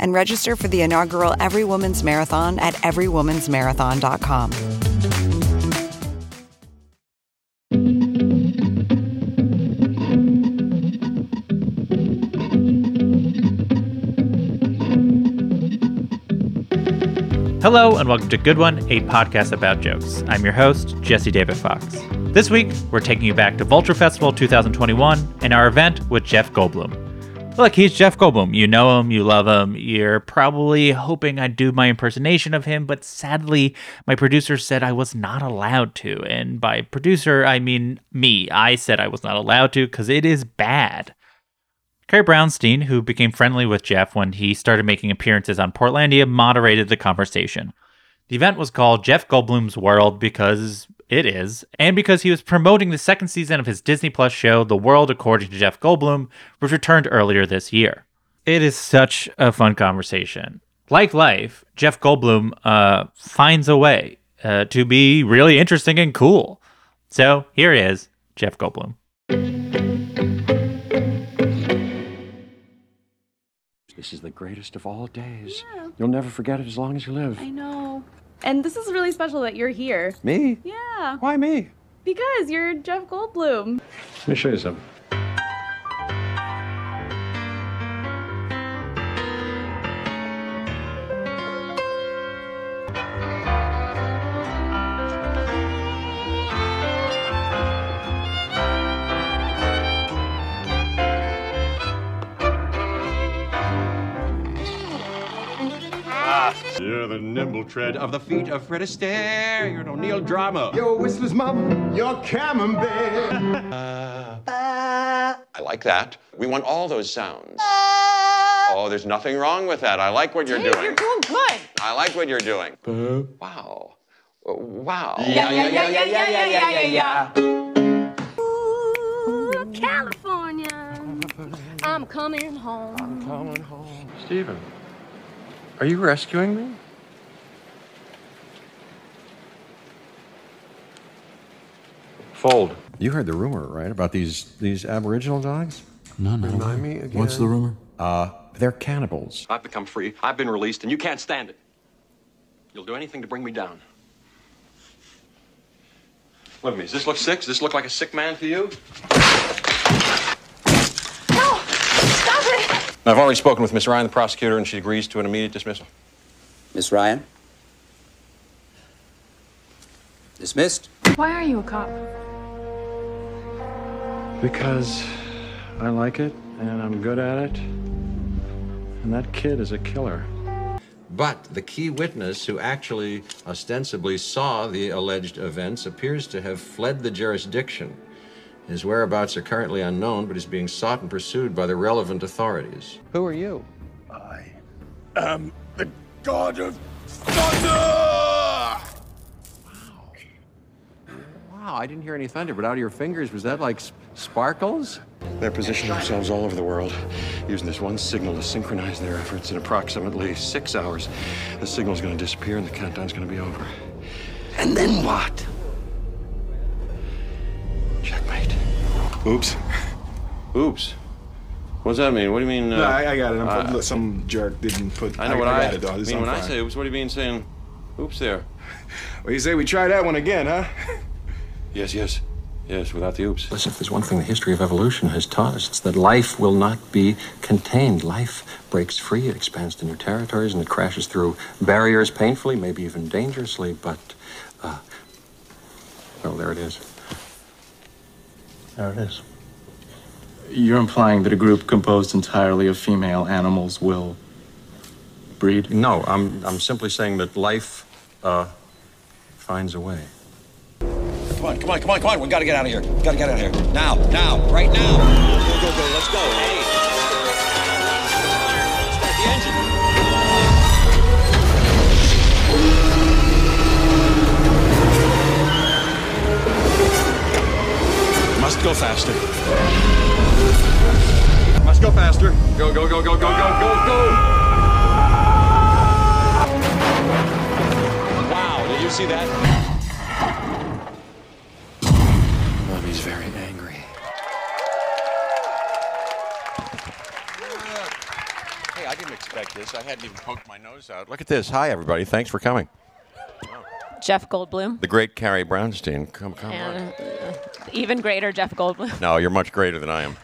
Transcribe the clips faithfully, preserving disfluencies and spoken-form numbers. And register for the inaugural Every Woman's Marathon at every woman's marathon dot com. Hello, and welcome to Good One, a podcast about jokes. I'm your host, Jesse David Fox. This week, we're taking you back to Vulture Festival two thousand twenty-one and our event with Jeff Goldblum. Look, he's Jeff Goldblum. You know him, you love him. You're probably hoping I'd do my impersonation of him, but sadly, my producer said I was not allowed to. And by producer, I mean me. I said I was not allowed to because it is bad. Carrie Brownstein, who became friendly with Jeff when he started making appearances on Portlandia, moderated the conversation. The event was called Jeff Goldblum's World because it is, and because he was promoting the second season of his Disney Plus show, The World According to Jeff Goldblum, which returned earlier this year. It is such a fun conversation. Like life, Jeff Goldblum uh, finds a way uh, to be really interesting and cool. So here is Jeff Goldblum. This is the greatest of all days. Yeah. You'll never forget it as long as you live. I know. And this is really special that you're here. Me? Yeah. Why me? Because you're Jeff Goldblum. Let me show you something. You're the nimble tread of the feet of Fred Astaire. You're an O'Neill drama. Yo, Whistler's mama, your camembert. uh, uh, I like that. We want all those sounds. Uh, oh, there's nothing wrong with that. I like what you're geez, doing. You're doing good. I like what you're doing. Uh, wow. Wow. Yeah, yeah, yeah, yeah, yeah, yeah, yeah, yeah, yeah. yeah. Ooh, California. I'm coming home. I'm coming home. Stephen. Are you rescuing me? Fold. You heard the rumor, right, about these these Aboriginal dogs? No, no. Remind me again. What's the rumor? Uh, they're cannibals. I've become free. I've been released, and you can't stand it. You'll do anything to bring me down. Look at me. Does this look sick? Does this look like a sick man to you? I've already spoken with Miss Ryan, the prosecutor, and she agrees to an immediate dismissal. Miss Ryan? Dismissed. Why are you a cop? Because I like it, and I'm good at it, and that kid is a killer. But the key witness who actually ostensibly saw the alleged events appears to have fled the jurisdiction. His whereabouts are currently unknown, but is being sought and pursued by the relevant authorities. Who are you? I am the god of thunder! Wow. Wow, I didn't hear any thunder, but out of your fingers, was that like sp- sparkles? They're positioning themselves all over the world, using this one signal to synchronize their efforts in approximately six hours. The signal's gonna disappear and the countdown's gonna be over. And then what? Checkmate. Oops. Oops. What's that mean? What do you mean? Uh, no, I, I got it. I'm, uh, some jerk didn't put. I know I, what I, I, I mean when fire. I say oops. What do you mean saying oops there? Well, you say we try that one again, huh? Yes, yes. Yes, without the oops. Listen, if there's one thing the history of evolution has taught us, it's that life will not be contained. Life breaks free, it expands to new territories, and it crashes through barriers painfully, maybe even dangerously, but, uh, well, there it is. There it is. You're implying that a group composed entirely of female animals will breed? No, I'm, I'm simply saying that life uh, finds a way. Come on, come on, come on, come on. We gotta get out of here. We gotta get out of here. Now, now, right now. Go, go, go, let's go. Hey. Start the engine. Must go faster. Must go faster. Go, go, go, go, go, go, go, go. You see that? Mommy's very angry. Hey, I didn't expect this. I hadn't even poked my nose out. Look at this. Hi, everybody. Thanks for coming. Jeff Goldblum. The great Carrie Brownstein. Come, come and, on. Uh, even greater Jeff Goldblum. No, you're much greater than I am.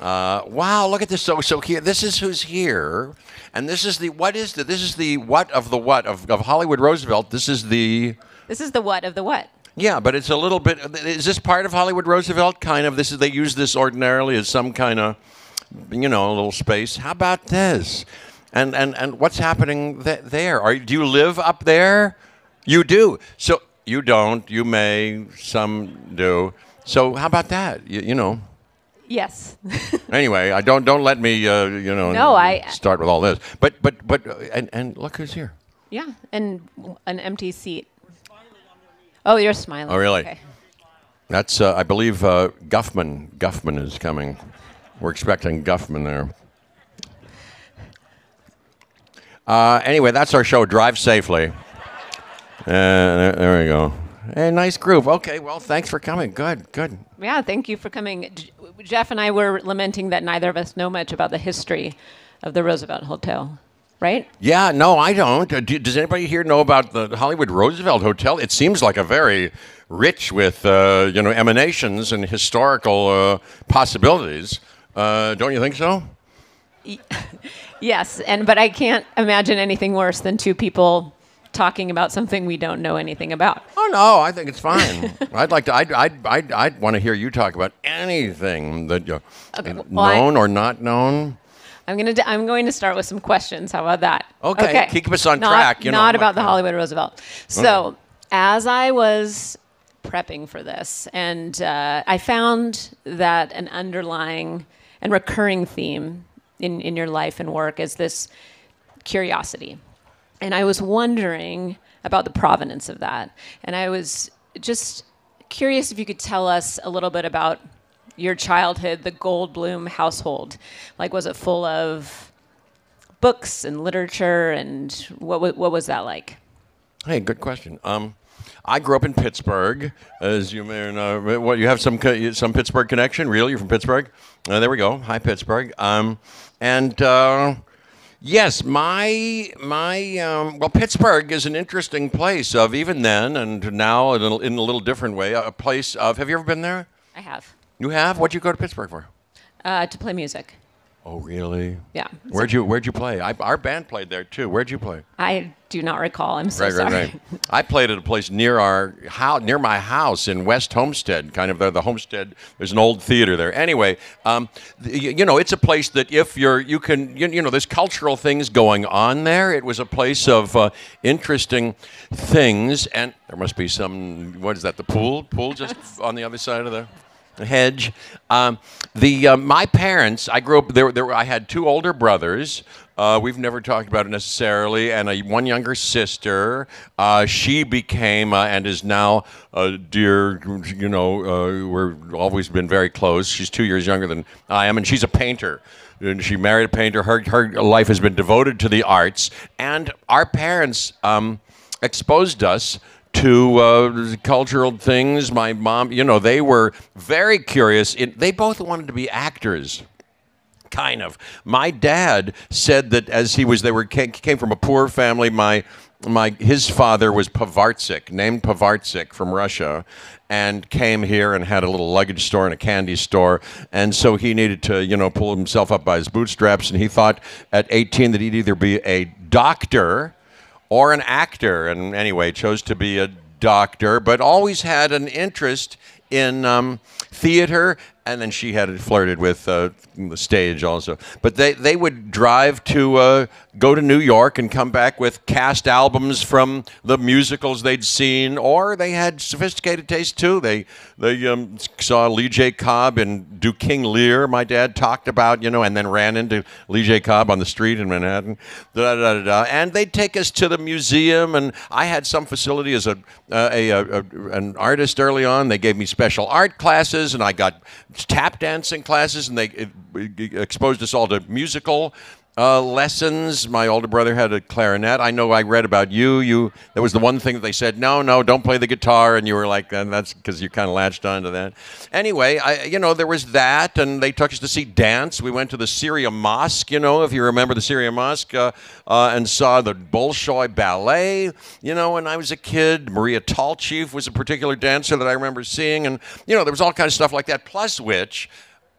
Uh, wow, look at this. So, so here, this is who's here, and this is the what is the this is the what of the what of, of Hollywood Roosevelt. This is the this is the what of the what. Yeah, but it's a little bit. Is this part of Hollywood Roosevelt? Kind of. This is they use this ordinarily as some kind of, you know, little space. How about this? And and and what's happening th there? Are do you live up there? You do. So you don't. You may. Some do. So how about that? You, you know. Yes. Anyway, I don't don't let me uh, you know no, I, start with all this. But but but and and look who's here. Yeah, and an empty seat. Oh, you're smiling. Oh, really? Okay. That's uh, I believe uh, Guffman. Guffman is coming. We're expecting Guffman there. Uh, anyway, that's our show. Drive safely. Uh, there, there we go. Hey, nice group. Okay, well, thanks for coming. Good, good. Yeah, thank you for coming. J Jeff and I were lamenting that neither of us know much about the history of the Roosevelt Hotel, right? Yeah, no, I don't. Uh, do, does anybody here know about the Hollywood Roosevelt Hotel? It seems like a very rich with, uh, you know, emanations and historical uh, possibilities. Uh, don't you think so? Yes, and but I can't imagine anything worse than two people talking about something we don't know anything about. Oh no, I think it's fine. I'd like to. I'd. I'd. I'd, I'd want to hear you talk about anything that you okay, well, known I, or not known. I'm gonna. Do, I'm going to start with some questions. How about that? Okay, okay. Keep us on not, track. You not know, about like, the Hollywood Roosevelt. So, okay. As I was prepping for this, and uh, I found that an underlying and recurring theme in in your life and work is this curiosity. And I was wondering about the provenance of that. And I was just curious if you could tell us a little bit about your childhood, the Goldblum household. Like, was it full of books and literature? And what, what was that like? Hey, good question. Um, I grew up in Pittsburgh, as you may know. What, you have some, some Pittsburgh connection? Really? You're from Pittsburgh? Uh, there we go. Hi, Pittsburgh. Um, and... Uh, Yes, my, my um, well, Pittsburgh is an interesting place of even then and now in a, in a little different way, a place of, have you ever been there? I have. You have? What'd you go to Pittsburgh for? Uh, to play music. Oh, really? Yeah. Where'd you, where'd you play? I, our band played there, too. Where'd you play? I do not recall. I'm so right, sorry. Right, right. I played at a place near, our, how, near my house in West Homestead, kind of there, the Homestead. There's an old theater there. Anyway, um, you, you know, it's a place that if you're, you can, you, you know, there's cultural things going on there. It was a place of uh, interesting things. And there must be some, what is that, the pool? Pool just on the other side of the... hedge. Um, the uh, my parents. I grew up. There, there. I had two older brothers. Uh, we've never talked about it necessarily, and a one younger sister. Uh, she became uh, and is now a dear. You know, uh, we've always been very close. She's two years younger than I am, and she's a painter. And she married a painter. Her her life has been devoted to the arts, and our parents um, exposed us to uh, cultural things. My mom, you know, they were very curious. In, they both wanted to be actors. kind of. My dad said that as he was, they were came from a poor family. My my his father was Povartsik, named Povartsik from Russia, and came here and had a little luggage store and a candy store, and so he needed to, you know, pull himself up by his bootstraps, and he thought at eighteen that he'd either be a doctor or an actor, and anyway, chose to be a doctor, but always had an interest in um, theater, and then she had flirted with uh, the stage also. But they, they would drive to, uh, go to New York and come back with cast albums from the musicals they'd seen, or they had sophisticated taste too. They, they um, saw Lee J. Cobb and Do King Lear, my dad talked about, you know, and then ran into Lee J. Cobb on the street in Manhattan, da, da, da, da. And they'd take us to the museum, and I had some facility as a, uh, a, a, a an artist early on. They gave me special art classes, and I got tap dancing classes, and they it, it exposed us all to musical uh, lessons. My older brother had a clarinet. I know I read about you. You that was the one thing that they said, no, no, don't play the guitar, and you were like, and that's because you kind of latched onto that. Anyway, I, you know, there was that, and they took us to see dance. We went to the Syria Mosque, you know, if you remember the Syria Mosque, uh, uh, and saw the Bolshoi Ballet, you know, when I was a kid. Maria Tallchief was a particular dancer that I remember seeing, and, you know, there was all kinds of stuff like that, plus which,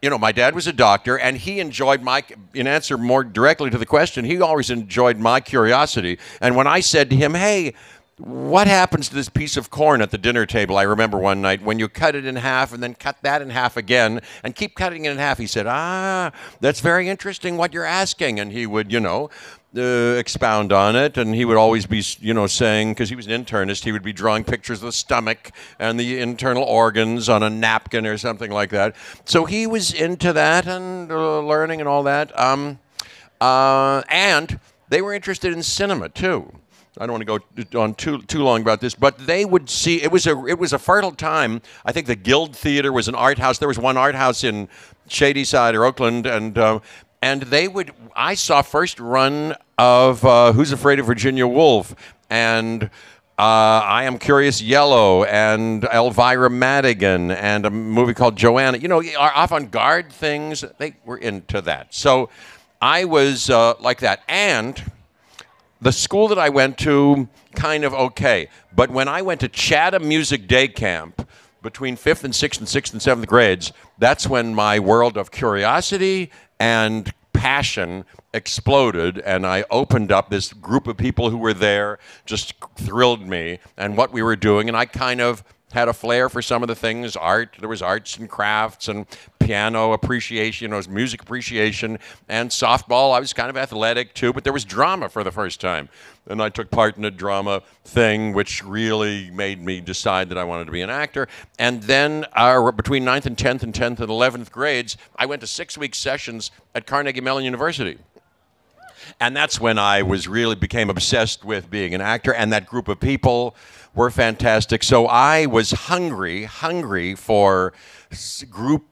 you know, my dad was a doctor, and he enjoyed my, in answer more directly to the question, he always enjoyed my curiosity. And when I said to him, hey, what happens to this piece of corn at the dinner table? I remember one night when you cut it in half and then cut that in half again and keep cutting it in half. He said, ah, that's very interesting what you're asking. And he would, you know, Uh, expound on it, and he would always be, you know, saying, because he was an internist, he would be drawing pictures of the stomach and the internal organs on a napkin or something like that. So he was into that and uh, learning and all that. Um, uh, and they were interested in cinema too. I don't want to go on too too long about this, but they would see, it was a it was a fertile time. I think the Guild Theater was an art house. There was one art house in Shadyside or Oakland, and uh, And they would, I saw first run of uh, Who's Afraid of Virginia Woolf, and uh, I Am Curious Yellow, and Elvira Madigan, and a movie called Joanna. You know, avant-garde things, they were into that. So I was uh, like that. And the school that I went to, kind of okay. But when I went to Chatham Music Day Camp, between fifth and sixth and sixth and seventh grades, that's when my world of curiosity and passion exploded, and I opened up. This group of people who were there just thrilled me and what we were doing, and I kind of had a flair for some of the things, art, there was arts and crafts and piano appreciation, you know, music appreciation, and softball. I was kind of athletic too, but there was drama for the first time. And I took part in a drama thing, which really made me decide that I wanted to be an actor. And then uh, between ninth and tenth and tenth and eleventh grades, I went to six-week sessions at Carnegie Mellon University. And that's when I was really became obsessed with being an actor, and that group of people were fantastic. So I was hungry, hungry for group,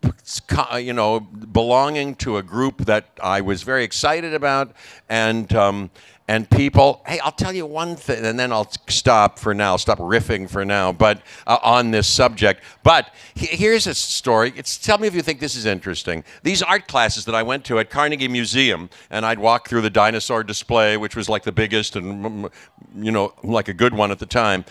you know, belonging to a group that I was very excited about, and um, and people. Hey, I'll tell you one thing, and then I'll stop for now, stop riffing for now, but uh, on this subject. But he here's a story. It's, tell me if you think this is interesting. These art classes that I went to at Carnegie Museum, and I'd walk through the dinosaur display, which was like the biggest and, you know, like a good one at the time.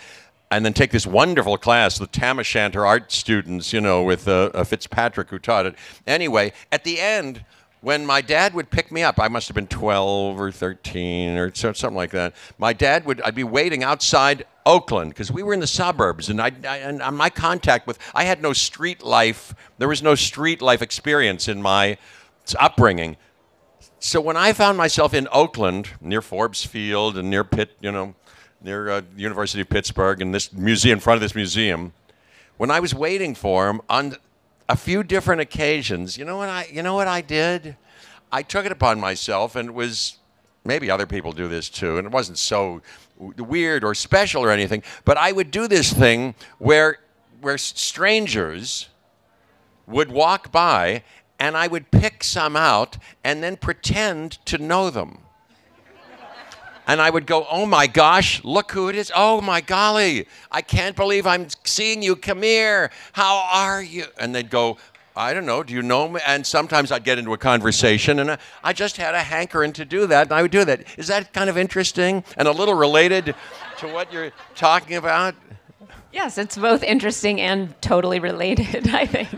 And then take this wonderful class, the Tam-O-Shanter art students, you know, with uh, uh, Fitzpatrick who taught it. Anyway, at the end, when my dad would pick me up, I must have been twelve or thirteen or something like that. My dad would, I'd be waiting outside Oakland, because we were in the suburbs, and I, I and my contact with, I had no street life, there was no street life experience in my upbringing. So when I found myself in Oakland, near Forbes Field and near Pitt, you know, near uh, University of Pittsburgh, and this museum, in front of this museum, when I was waiting for him on a few different occasions, you know what I, you know what I did? I took it upon myself, and it was, maybe other people do this too, and it wasn't so weird or special or anything, but I would do this thing where, where strangers would walk by, and I would pick some out and then pretend to know them. And I would go, oh my gosh, look who it is. Oh my golly, I can't believe I'm seeing you. Come here. How are you? And they'd go, I don't know, do you know me? And sometimes I'd get into a conversation, and I, I just had a hankering to do that, and I would do that. Is that kind of interesting and a little related to what you're talking about? Yes, it's both interesting and totally related, I think.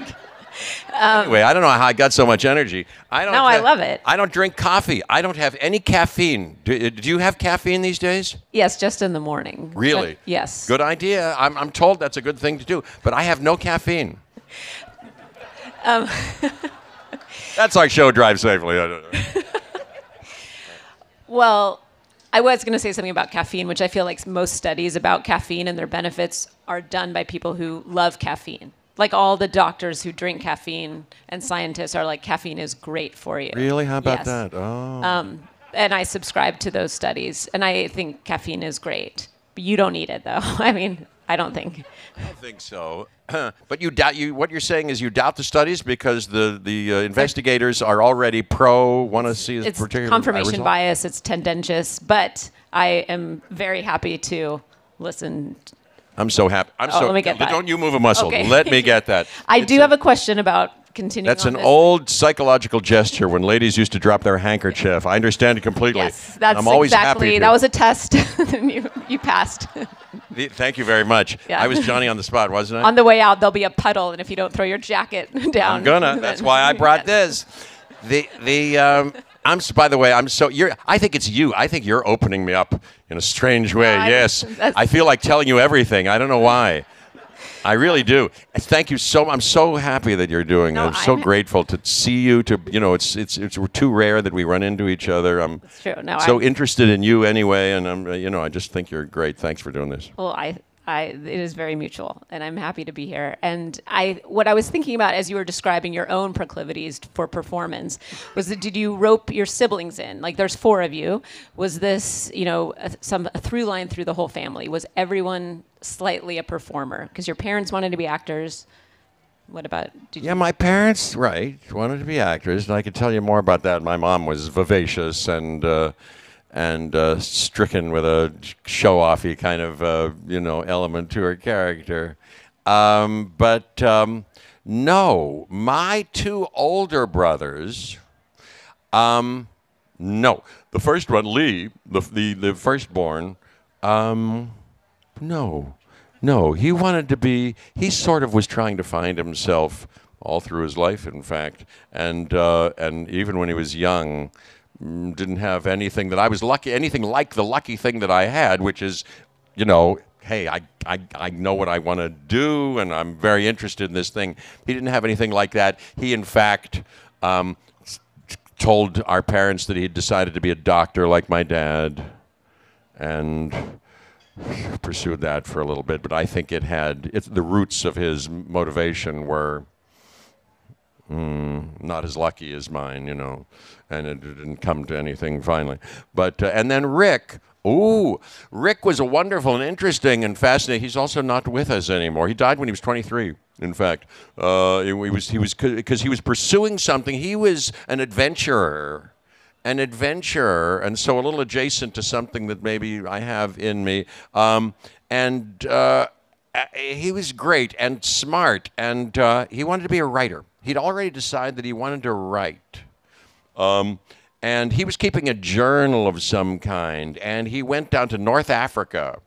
Um, anyway, I don't know how I got so much energy. I don't. No, I love it. I don't drink coffee. I don't have any caffeine. Do, do you have caffeine these days? Yes, just in the morning. Really? But, yes. Good idea. I'm, I'm told that's a good thing to do, but I have no caffeine. Um. That's our show, Drive Safely. Well, I was going to say something about caffeine, which I feel like most studies about caffeine and their benefits are done by people who love caffeine. Like all the doctors who drink caffeine and scientists are like, caffeine is great for you. Really? How about yes. that? Oh. Um, and I subscribe to those studies, and I think caffeine is great. But you don't need it, though. I mean, I don't think. I don't think so. But you doubt you. What you're saying is you doubt the studies because the the uh, investigators are already pro. Want to see it's particular confirmation result. bias. It's tendentious, but I am very happy to listen. To I'm so happy. I'm oh, so. Let me get that. Don't you move a muscle. Okay. Let me get that. I it's do a, have a question about continuing. That's on an this. old psychological gesture when ladies used to drop their handkerchief. I understand it completely. Yes, that's I'm always exactly. Happy to. That was a test. you, you passed. The, thank you very much. Yeah. I was Johnny on the spot, wasn't I? On the way out, there'll be a puddle, and if you don't throw your jacket down, I'm gonna. Then, that's why I brought yes. this. The the. Um, I'm, by the way, I'm so, you're, I think it's you. I think you're opening me up in a strange way. No, I, yes. I feel like telling you everything. I don't know why. I really do. Thank you so much. I'm so happy that you're doing no, it. I'm, I'm so grateful to see you. To you know, it's it's it's we're too rare that we run into each other. I'm it's true. No, so I'm, interested in you anyway, and I'm you know I just think you're great. Thanks for doing this. Well, I I it is very mutual, and I'm happy to be here. And I what I was thinking about as you were describing your own proclivities for performance was that did you rope your siblings in? Like there's four of you. Was this you know a, some a through line through the whole family? Was everyone slightly a performer because your parents wanted to be actors? What about did yeah you my parents right wanted to be actors, and I could tell you more about that. My mom was vivacious and uh, and uh, stricken with a show-offy kind of uh, you know element to her character, um, but um, no my two older brothers um, no the first one Lee the the, the firstborn um, No, no, he wanted to be, he sort of was trying to find himself all through his life, in fact, and uh, and even when he was young, didn't have anything that I was lucky, anything like the lucky thing that I had, which is, you know, hey, I, I, I know what I want to do, and I'm very interested in this thing. He didn't have anything like that. He, in fact, um, told our parents that he had decided to be a doctor like my dad, and pursued that for a little bit, but I think it had it's the roots of his motivation were mm, not as lucky as mine, you know, and it didn't come to anything finally. But uh, and then Rick, ooh, Rick was a wonderful and interesting and fascinating. He's also not with us anymore. He died when he was twenty-three. In fact, uh, he was he was because he was pursuing something. He was an adventurer. An adventurer, and so a little adjacent to something that maybe I have in me. Um, and uh, he was great and smart, and uh, he wanted to be a writer. He'd already decided that he wanted to write. Um, and he was keeping a journal of some kind, and he went down to North Africa,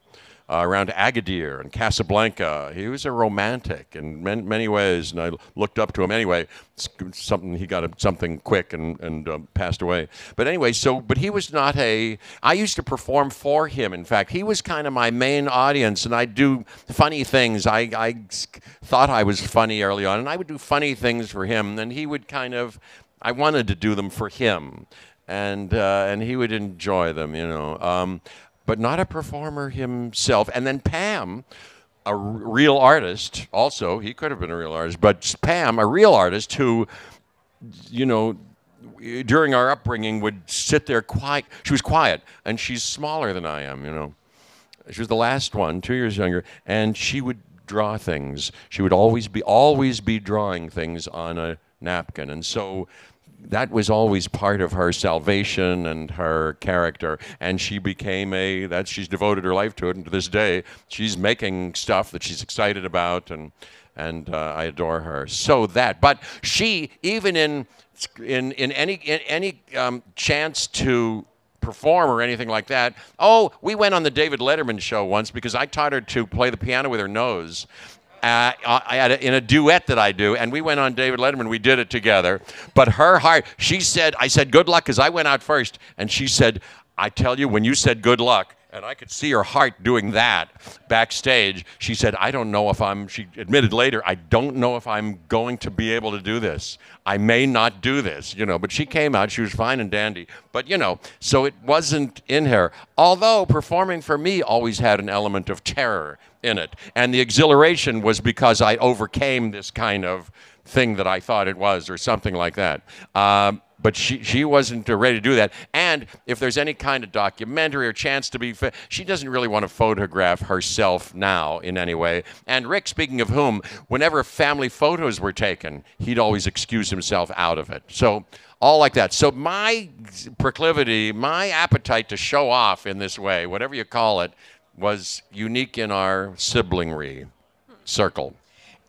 uh, around Agadir and Casablanca. He was a romantic in man many ways, and I looked up to him anyway. Something he got a, something quick and and uh, passed away. But anyway, so but he was not a. I used to perform for him. In fact, he was kind of my main audience, and I'd do funny things. I I thought I was funny early on, and I would do funny things for him, and he would kind of. I wanted to do them for him, and uh, and he would enjoy them, you know. Um, But not a performer himself. And then Pam, a real artist, also, he could have been a real artist, but Pam, a real artist who, you know, during our upbringing would sit there quiet. She was quiet, and she's smaller than I am, you know. She was the last one, two years younger, and she would draw things. She would always be, always be drawing things on a napkin, and so that was always part of her salvation and her character, and she became a, that she's devoted her life to it, and to this day, she's making stuff that she's excited about, and and uh, I adore her. So that, but she, even in in in any in any um, chance to perform or anything like that. Oh, we went on the David Letterman show once because I taught her to play the piano with her nose. Uh, I had a, in a duet that I do, and we went on David Letterman. We did it together. But her heart, she said, I said, good luck, because I went out first. And she said, I tell you, when you said good luck, and I could see her heart doing that backstage, she said, I don't know if I'm, she admitted later, I don't know if I'm going to be able to do this. I may not do this, you know. But she came out, she was fine and dandy. But, you know, so it wasn't in her. Although performing for me always had an element of terror in it. And the exhilaration was because I overcame this kind of thing that I thought it was or something like that. Um, but she, she wasn't ready to do that. And if there's any kind of documentary or chance to be, she doesn't really want to photograph herself now in any way. And Rick, speaking of whom, whenever family photos were taken, he'd always excuse himself out of it. So all like that. So my proclivity, my appetite to show off in this way, whatever you call it, was unique in our siblingry circle.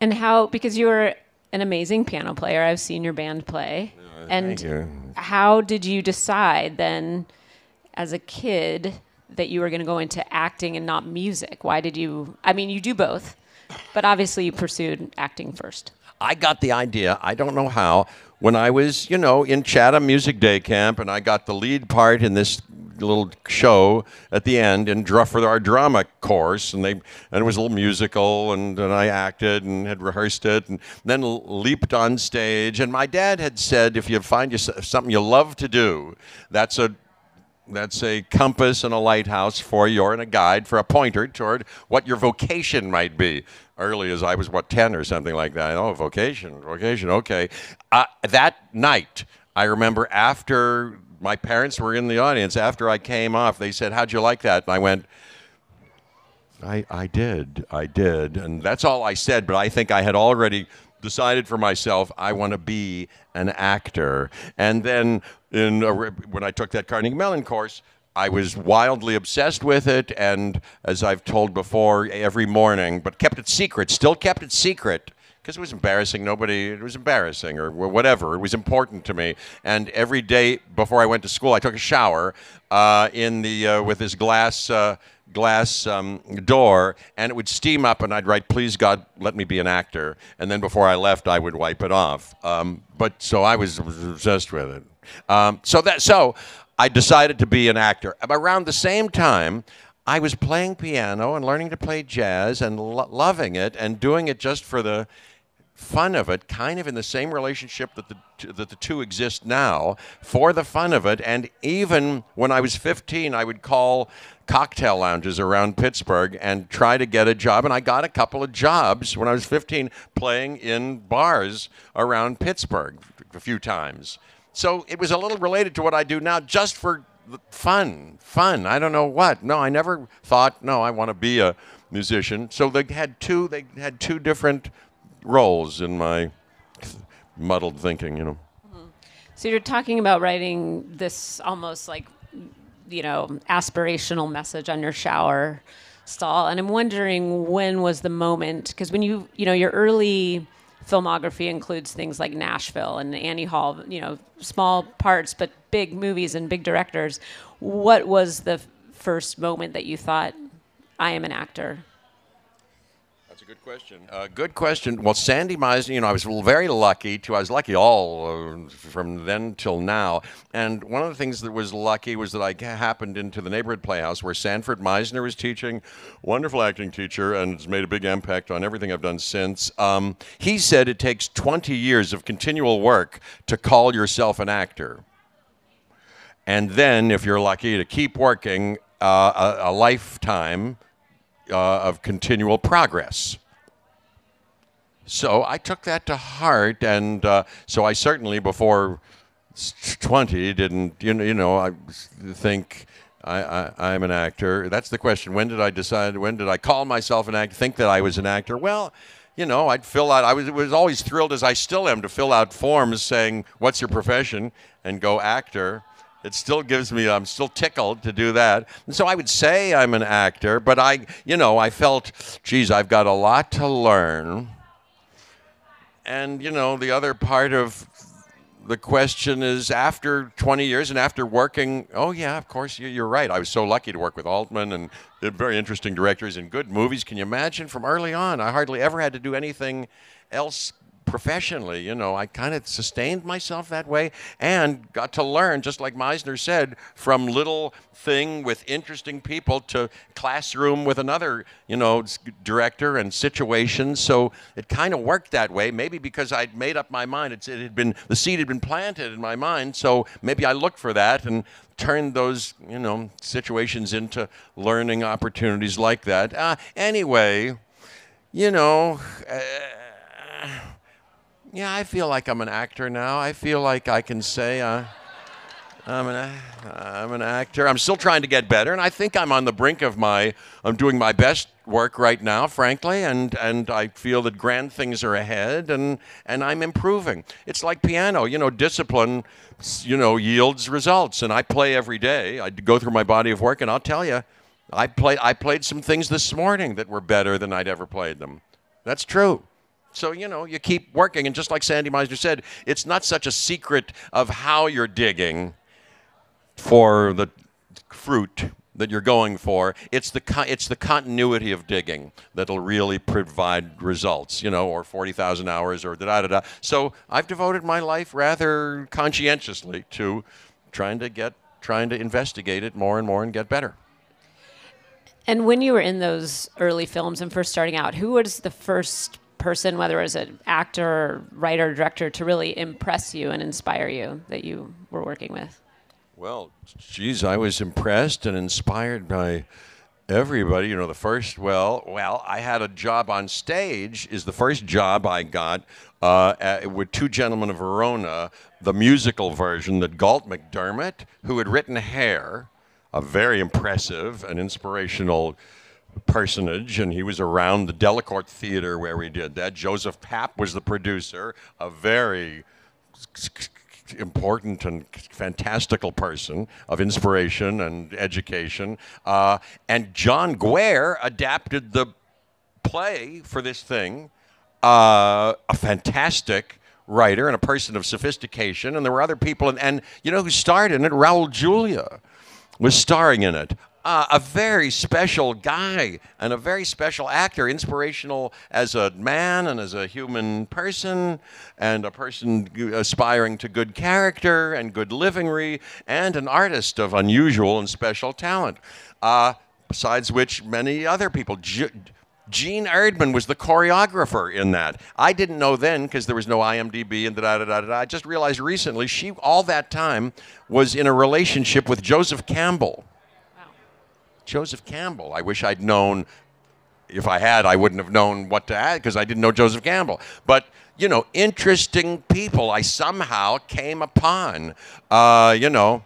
And how, because you were an amazing piano player, I've seen your band play. Uh, and how did you decide then, as a kid, that you were going to go into acting and not music? Why did you, I mean, you do both, but obviously you pursued acting first. I got the idea, I don't know how, when I was, you know, in Chatham Music Day Camp, and I got the lead part in this little show at the end in for our drama course, and they and it was a little musical, and, and I acted and had rehearsed it, and then leaped on stage. And my dad had said, if you find yourself something you love to do, that's a that's a compass and a lighthouse for you, and a guide for a pointer toward what your vocation might be. Early as I was, what, ten or something like that. Oh, vocation, vocation, okay. Uh, that night, I remember after. My parents were in the audience. After I came off, they said, how'd you like that? And I went, I, I did, I did. And that's all I said, but I think I had already decided for myself, I want to be an actor. And then in a, when I took that Carnegie Mellon course, I was wildly obsessed with it, and as I've told before, every morning, but kept it secret, still kept it secret, because it was embarrassing, nobody, it was embarrassing or whatever, it was important to me. And every day before I went to school, I took a shower uh, in the, uh, with this glass, uh, glass um, door, and it would steam up, and I'd write, please God, let me be an actor. And then before I left, I would wipe it off. Um, but so I was obsessed with it. Um, so that, so I decided to be an actor. Around the same time, I was playing piano and learning to play jazz and lo- loving it and doing it just for the fun of it, kind of in the same relationship that the, that the two exist now, for the fun of it. And even when I was fifteen, I would call cocktail lounges around Pittsburgh and try to get a job. And I got a couple of jobs when I was fifteen, playing in bars around Pittsburgh a few times. So it was a little related to what I do now, just for fun, fun, I don't know what. No, I never thought, no, I want to be a musician. So they had two, they had two different roles in my muddled thinking, you know. Mm-hmm. So you're talking about writing this almost like, you know, aspirational message on your shower stall, and I'm wondering, when was the moment? Because when you, you know, your early filmography includes things like Nashville and Annie Hall, you know, small parts but big movies and big directors. What was the first moment that you thought, I am an actor? Good question. Uh, good question. Well, Sandy Meisner, you know, I was very lucky to, I was lucky all uh, from then till now. And one of the things that was lucky was that I happened into the neighborhood playhouse where Sanford Meisner was teaching, wonderful acting teacher, and it's made a big impact on everything I've done since. Um, he said it takes twenty years of continual work to call yourself an actor. And then, if you're lucky, to keep working uh, a, a lifetime Uh, of continual progress. So I took that to heart, and uh, so I certainly before twenty didn't, you know, you know I think I, I, I'm an actor. That's the question. When did I decide, when did I call myself an actor, think that I was an actor? Well, you know, I'd fill out, I was, was always thrilled, as I still am, to fill out forms saying, what's your profession? And go actor. It still gives me, I'm still tickled to do that. And so I would say I'm an actor, but I, you know, I felt, geez, I've got a lot to learn. And, you know, the other part of the question is after twenty years and after working, oh, yeah, of course, you're right. I was so lucky to work with Altman and very interesting directors and good movies. Can you imagine from early on? I hardly ever had to do anything else professionally. You know, I kind of sustained myself that way and got to learn, just like Meisner said, from little thing with interesting people to classroom with another, you know, director and situation. So it kind of worked that way, maybe because I'd made up my mind. It's, it had been, the seed had been planted in my mind, so maybe I looked for that and turned those, you know, situations into learning opportunities like that. Uh, anyway, you know, uh, yeah, I feel like I'm an actor now. I feel like I can say uh, I'm, an, I'm an actor. I'm still trying to get better, and I think I'm on the brink of my, I'm doing my best work right now, frankly, and, and I feel that grand things are ahead, and, and I'm improving. It's like piano, you know, discipline, you know, yields results, and I play every day. I go through my body of work, and I'll tell you, I, play, I played some things this morning that were better than I'd ever played them. That's true. So, you know, you keep working, and just like Sandy Meisner said, it's not such a secret of how you're digging for the fruit that you're going for. It's the, co it's the continuity of digging that'll really provide results, you know, or forty thousand hours or da-da-da-da. So I've devoted my life rather conscientiously to trying to get, trying to investigate it more and more and get better. And when you were in those early films and first starting out, who was the first person, whether as an actor, writer, director, to really impress you and inspire you that you were working with? Well, geez, I was impressed and inspired by everybody. You know, the first, well, well, I had a job on stage, is the first job I got uh, at, with Two Gentlemen of Verona, the musical version that Galt McDermott, who had written Hair, a very impressive and inspirational personage, and he was around the Delacorte Theater where we did that. Joseph Papp was the producer, a very important and fantastical person of inspiration and education. Uh, and John Guare adapted the play for this thing, uh, a fantastic writer and a person of sophistication, and there were other people, and, and you know who starred in it? Raul Julia was starring in it. Uh, a very special guy and a very special actor, inspirational as a man and as a human person and a person aspiring to good character and good livingry and an artist of unusual and special talent. Uh, besides which, many other people. G Gene Erdman was the choreographer in that. I didn't know then because there was no I M D B and da-da-da-da-da. I just realized recently she, all that time, was in a relationship with Joseph Campbell. Joseph Campbell. I wish I'd known. If I had, I wouldn't have known what to add because I didn't know Joseph Campbell. But, you know, interesting people I somehow came upon, uh, you know,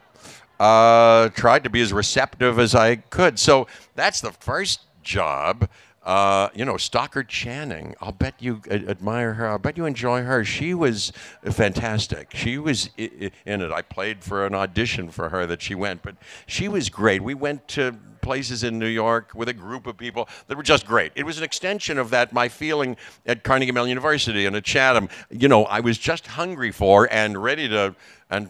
uh, tried to be as receptive as I could. So that's the first job. Uh, you know, Stockard Channing, I'll bet you admire her. I'll bet you enjoy her. She was fantastic. She was in it. I played for an audition for her that she went, but she was great. We went to places in New York with a group of people that were just great. It was an extension of that, my feeling at Carnegie Mellon University and at Chatham. You know, I was just hungry for and ready to, and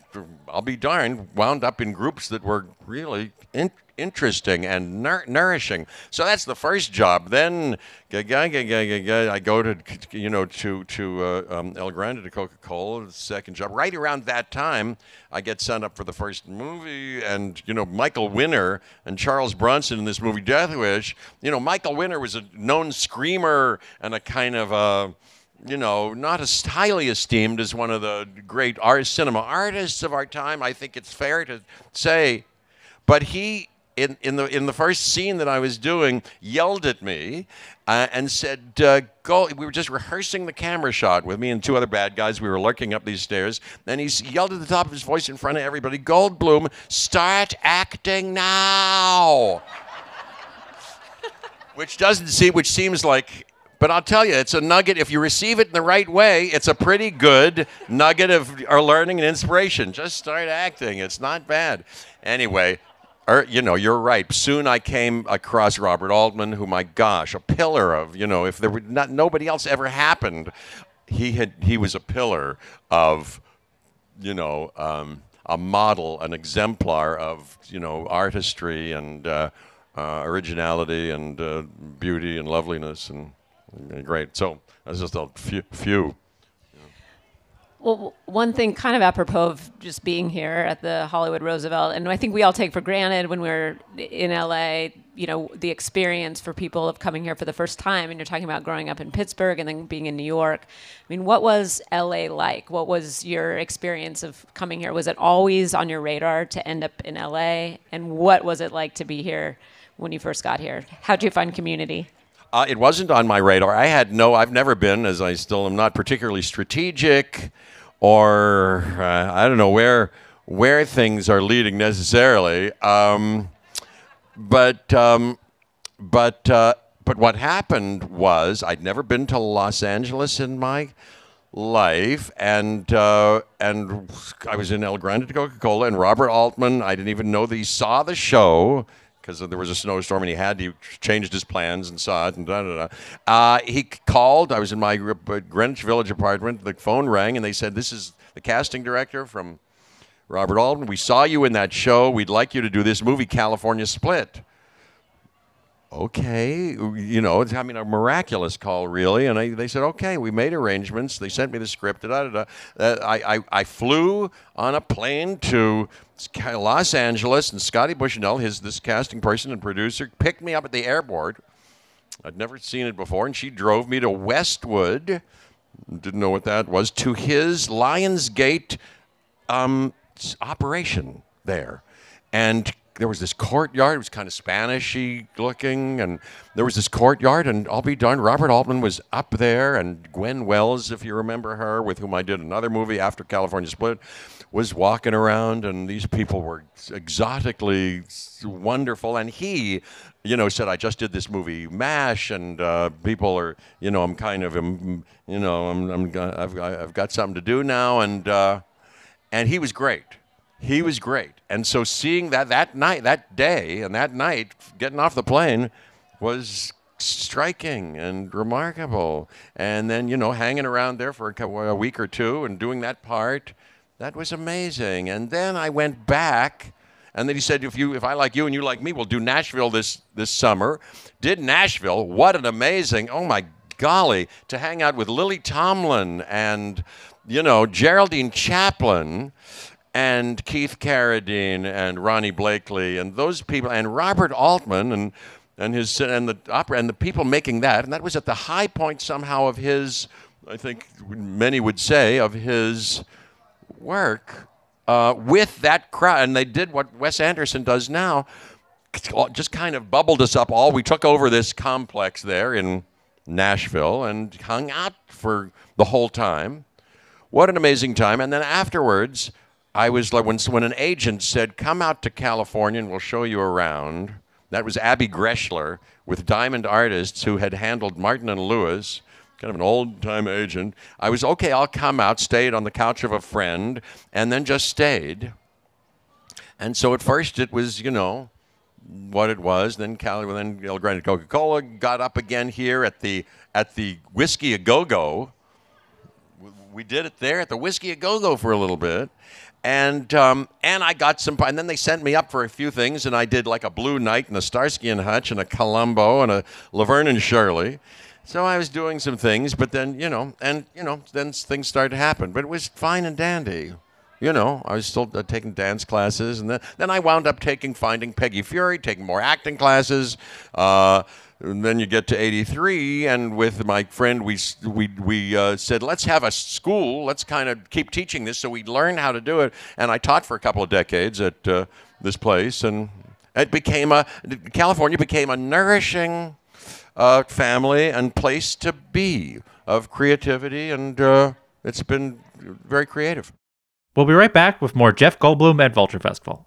I'll be darned, wound up in groups that were really in interesting and nour nourishing. So that's the first job. Then I go to, you know, to, to uh, um, El Grande to Coca-Cola, the second job. Right around that time, I get sent up for the first movie, and, you know, Michael Winner and Charles Bronson in this movie, Death Wish. You know, Michael Winner was a known screamer and a kind of a, you know, not as highly esteemed as one of the great art, cinema artists of our time, I think it's fair to say. But he, in, in, the, in the first scene that I was doing, yelled at me uh, and said, uh, go, we were just rehearsing the camera shot with me and two other bad guys. We were lurking up these stairs. And he yelled at the top of his voice in front of everybody, Goldblum, start acting now. Which doesn't seem, which seems like, but I'll tell you, it's a nugget. If you receive it in the right way, it's a pretty good nugget of our learning and inspiration. Just start acting. It's not bad. Anyway, or, you know, you're right. Soon I came across Robert Altman, who, my gosh, a pillar of, you know, if there were not, nobody else ever happened. he had he was a pillar of, you know, um, a model, an exemplar of, you know, artistry and uh, uh, originality and uh, beauty and loveliness and, and great. So that's just a few. few. Well, one thing kind of apropos of just being here at the Hollywood Roosevelt, and I think we all take for granted when we're in L A, you know, the experience for people of coming here for the first time, and you're talking about growing up in Pittsburgh and then being in New York. I mean, what was L A like? What was your experience of coming here? Was it always on your radar to end up in L A? And what was it like to be here when you first got here? How did you find community? Uh, it wasn't on my radar. I had no, I've never been, as I still am not, particularly strategic or uh, I don't know where where things are leading necessarily. Um, but um, but uh, but what happened was I'd never been to Los Angeles in my life, and uh, and I was in El Grande to Coca-Cola, and Robert Altman, I didn't even know that he saw the show, because there was a snowstorm and he had, he changed his plans and saw it and da da da. Uh, he called, I was in my Greenwich Village apartment, the phone rang and they said, this is the casting director from Robert Altman. We saw you in that show. We'd like you to do this movie, California Split. Okay, you know, it's, I mean, a miraculous call, really. And I, they said, okay, we made arrangements. They sent me the script, da da da. Uh, I, I, I flew on a plane to Los Angeles, and Scotty Bushnell, his this casting person and producer, picked me up at the airport. I'd never seen it before, and she drove me to Westwood, didn't know what that was, to his Lionsgate um, operation there. And there was this courtyard, it was kind of Spanish-y looking, and there was this courtyard, and I'll be darned, Robert Altman was up there, and Gwen Wells, if you remember her, with whom I did another movie after California Split, was walking around, and these people were exotically wonderful, and he, you know, said, I just did this movie, MASH, and uh, people are, you know, I'm kind of, you know, I'm, I'm, I've, I've got something to do now, and uh, and he was great. He was great. And so seeing that that night, that day, and that night, getting off the plane was striking and remarkable. And then, you know, hanging around there for a, a week or two and doing that part, that was amazing. And then I went back, and then he said, if you, if I like you and you like me, we'll do Nashville this, this summer. Did Nashville. What an amazing, oh my golly, to hang out with Lily Tomlin and, you know, Geraldine Chaplin, and Keith Carradine and Ronnie Blakely and those people and Robert Altman and and his and the opera and the people making that, and that was at the high point somehow of his, I think many would say, of his work uh, with that crowd, and they did what Wes Anderson does now, just kind of bubbled us up all. We took over this complex there in Nashville and hung out for the whole time. What an amazing time! And then afterwards, I was like, when, when an agent said, come out to California and we'll show you around. That was Abby Greshler with Diamond Artists, who had handled Martin and Lewis, kind of an old-time agent. I was, okay, I'll come out, stayed on the couch of a friend, and then just stayed. And so at first it was, you know, what it was. Then Cali, then El Grande Coca-Cola got up again here at the, at the Whiskey-A-Go-Go. We did it there at the Whiskey-A-Go-Go for a little bit. And um, and I got some, and then they sent me up for a few things, and I did like a Blue Knight and a Starsky and Hutch and a Columbo and a Laverne and Shirley. So I was doing some things, but then, you know, and, you know, then things started to happen. But it was fine and dandy. You know, I was still uh, taking dance classes, and then, then I wound up taking, finding Peggy Fury, taking more acting classes. Uh, and then you get to eighty-three, and with my friend, we we we uh, said, let's have a school. Let's kind of keep teaching this so we learn how to do it. And I taught for a couple of decades at uh, this place, and it became a California became a nourishing uh, family and place to be of creativity, and uh, it's been very creative. We'll be right back with more Jeff Goldblum at Vulture Festival.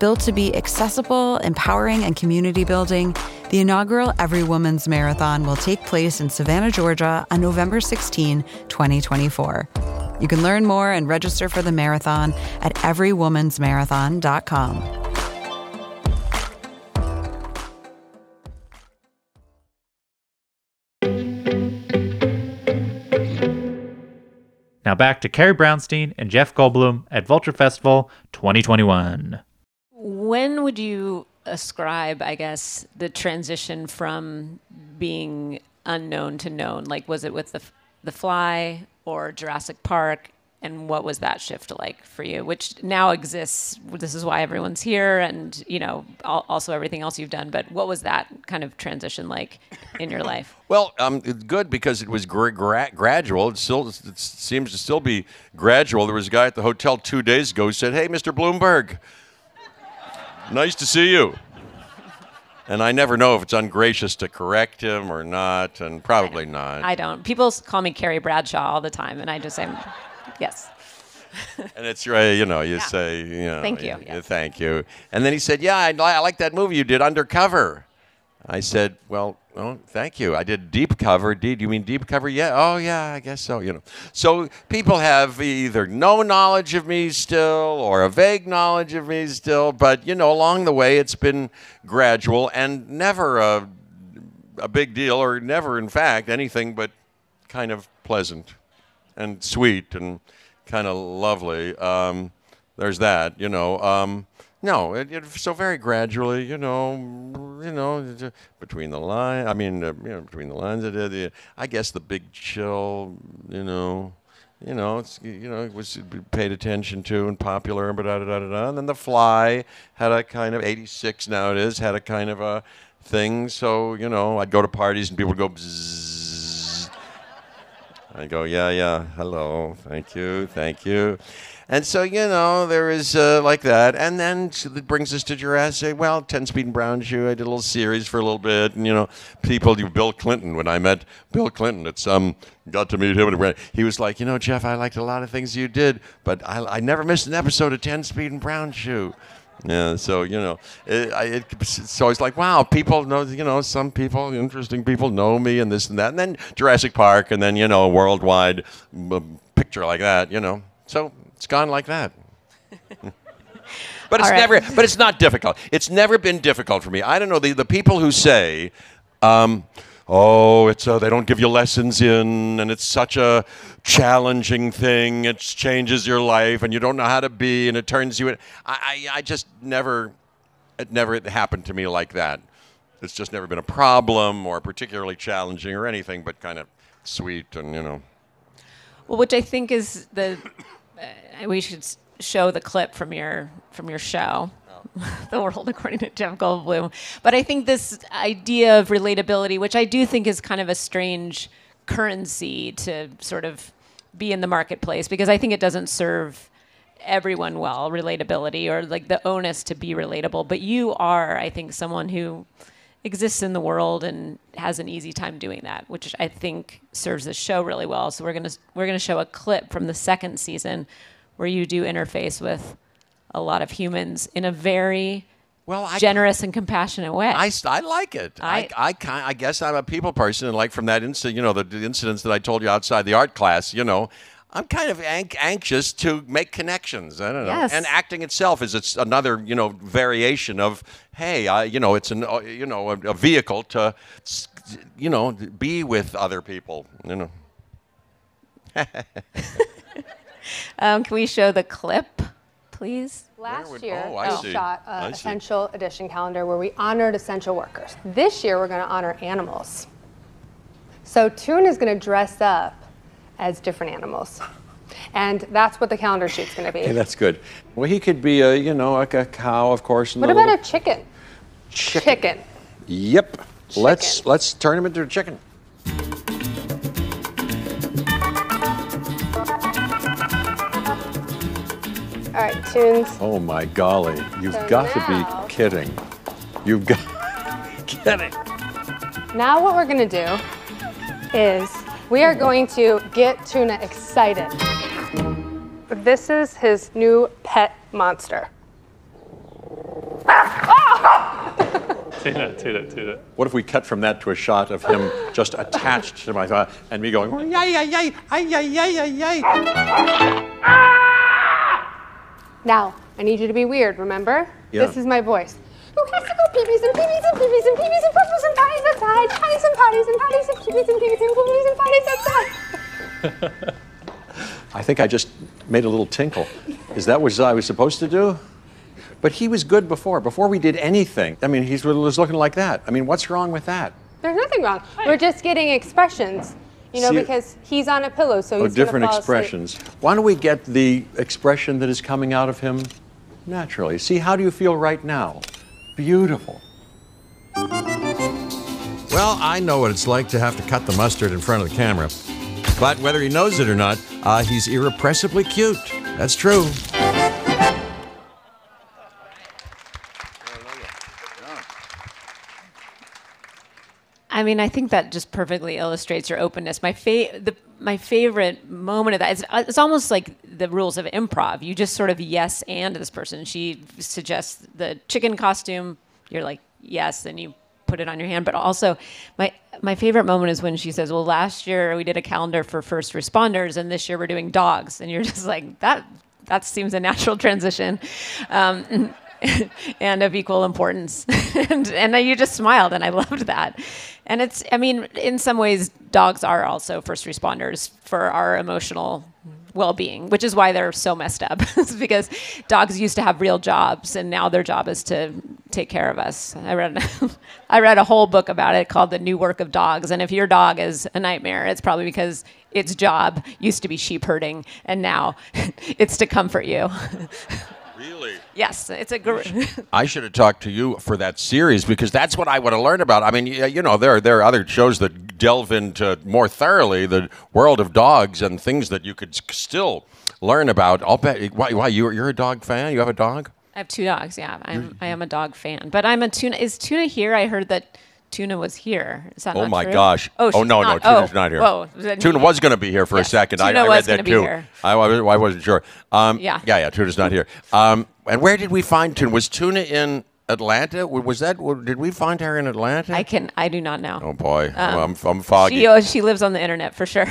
Built to be accessible, empowering, and community-building, the inaugural Every Woman's Marathon will take place in Savannah, Georgia on November sixteenth, twenty twenty-four. You can learn more and register for the marathon at every woman's marathon dot com. Now back to Carrie Brownstein and Jeff Goldblum at Vulture Festival twenty twenty-one. When would you ascribe, I guess, the transition from being unknown to known? Like, was it with the the Fly or Jurassic Park? And what was that shift like for you? Which now exists. This is why everyone's here, and you know, also everything else you've done. But what was that kind of transition like in your life? Well, um, it's good because it was gra- gra- gradual. It still it seems to still be gradual. There was a guy at the hotel two days ago who said, "Hey, Mister Bloomberg, nice to see you." And I never know if it's ungracious to correct him or not, and probably I not. I don't. People call me Carrie Bradshaw all the time, and I just say, yes. And it's your, you know, you yeah. say, you know. Thank you. Yeah. Thank you. And then he said, yeah, I, I like that movie you did, Undercover. I said, well, oh, thank you. I did Deep Cover. Did you mean Deep Cover? Yeah. Oh, yeah, I guess so, you know. So people have either no knowledge of me still or a vague knowledge of me still. But, you know, along the way, it's been gradual and never a, a big deal or never, in fact, anything but kind of pleasant and sweet and kind of lovely. Um, there's that, you know. Um, no, it, it, so very gradually, you know, you know, between the lines, I mean, uh, you know, between the lines, it, it, I guess the big chill, you know, you know, it's, you know, it was paid attention to and popular, and da da da da. And then the Fly had a kind of eighty-six now it is had a kind of a thing. So you know, I'd go to parties and people would go bzzz. I go, yeah, yeah, hello, thank you, thank you. And so, you know, there is uh, like that. And then so that brings us to Jurassic, well, Ten Speed and Brown Shoe. I did a little series for a little bit. And, you know, people, you, Bill Clinton, when I met Bill Clinton, it's um, got to meet him. And he was like, you know, Jeff, I liked a lot of things you did, but I, I never missed an episode of Ten Speed and Brown Shoe. Yeah, so, you know, it, I, it, it's always like, wow, people know, you know, some people, interesting people know me and this and that. And then Jurassic Park and then, you know, a worldwide picture like that, you know. So it's gone like that. But it's right. never, but it's not difficult. It's never been difficult for me. I don't know, the, the people who say, um, oh, it's uh, they don't give you lessons in, and it's such a challenging thing. It changes your life, and you don't know how to be, and it turns you in. I, I, I just never, it never happened to me like that. It's just never been a problem or particularly challenging or anything, but kind of sweet and, you know. Well, which I think is the, uh, we should show the clip from your from your show. The World According to Jeff Goldblum. But I think this idea of relatability, which I do think is kind of a strange currency to sort of be in the marketplace, because I think it doesn't serve everyone well, relatability, or like the onus to be relatable. But you are, I think, someone who exists in the world and has an easy time doing that, which I think serves the show really well. So we're going to we're going to show a clip from the second season where you do interface with a lot of humans in a very well, I, generous and compassionate way. I, I like it. I I, I I guess I'm a people person, and like from that incident, you know, the, the incidents that I told you outside the art class, you know, I'm kind of an- anxious to make connections. I don't know. Yes. And acting itself is it's another, you know, variation of, hey, I, you know, it's an, uh, you know, a, a vehicle to, you know, be with other people, you know. um, can we show the clip, please? Last would, year, oh, I we see. shot an Essential see. Edition calendar where we honored essential workers. This year, we're going to honor animals. So Toon is going to dress up as different animals. And that's what the calendar shoot's going to be. Hey, that's good. Well, he could be a, you know, like a cow, of course. And what about little... a chicken? Chicken. Chicken. Yep. Chicken. Let's let's turn him into a chicken. All right, Tunes. Oh my golly! You've so got now... to be kidding. You've got kidding. Now what we're going to do is. We are going to get Tuna excited. This is his new pet monster. Tuna, Tuna, Tuna. What if we cut from that to a shot of him just attached to my thigh and me going, yay, yay, yay, yay, yay, yay, yay. Now, I need you to be weird, remember? Yeah. This is my voice. Who has to go peepees and peepees and peepees and peepees and puffles and potties outside? Potties and potties and potties and peepees and peepees and peepees and potties outside. I think I just made a little tinkle. Is that what I was supposed to do? But he was good before. Before we did anything, I mean, he was looking like that. I mean, what's wrong with that? There's nothing wrong. We're just getting expressions, you know, See, because he's on a pillow, so he's oh, different fall expressions. Asleep. Why don't we get the expression that is coming out of him naturally? See, how do you feel right now? Beautiful. Well, I know what it's like to have to cut the mustard in front of the camera. But whether he knows it or not, uh, he's irrepressibly cute. That's true. I mean, I think that just perfectly illustrates your openness. My fa- the, my favorite moment of that is it's almost like the rules of improv. You just sort of yes and this person. She suggests the chicken costume. You're like, yes, then you put it on your hand. But also, my my favorite moment is when she says, well, last year we did a calendar for first responders, and this year we're doing dogs. And you're just like, that, that seems a natural transition. Um, and of equal importance. and and you just smiled, and I loved that. And it's, I mean, in some ways, dogs are also first responders for our emotional well-being, which is why they're so messed up. It's because dogs used to have real jobs, and now their job is to take care of us. I read, I read a whole book about it called The New Work of Dogs, and if your dog is a nightmare, it's probably because its job used to be sheep herding, and now it's to comfort you. Really? Yes, it's a gr- I should have talked to you for that series because that's what I want to learn about. I mean, you know, there, there are other shows that delve into more thoroughly the world of dogs and things that you could still learn about. I'll bet. Why? Why you're you're a dog fan? You have a dog? I have two dogs. Yeah, I'm I am a dog fan. But I'm a Tuna. Is Tuna here? I heard that Tuna was here. Is that oh not my true? gosh! Oh, oh no, not, no, Tuna's oh, not here. Whoa. Tuna was going to be here for yes. a second. Tuna I, I read that too. Here. I, I wasn't sure. Um, yeah, yeah, yeah. Tuna's not here. Um, and where did we find Tuna? Was Tuna in Atlanta? Was that? Did we find her in Atlanta? I can. I do not know. Oh boy, um, I'm, I'm foggy. She, oh, she lives on the internet for sure.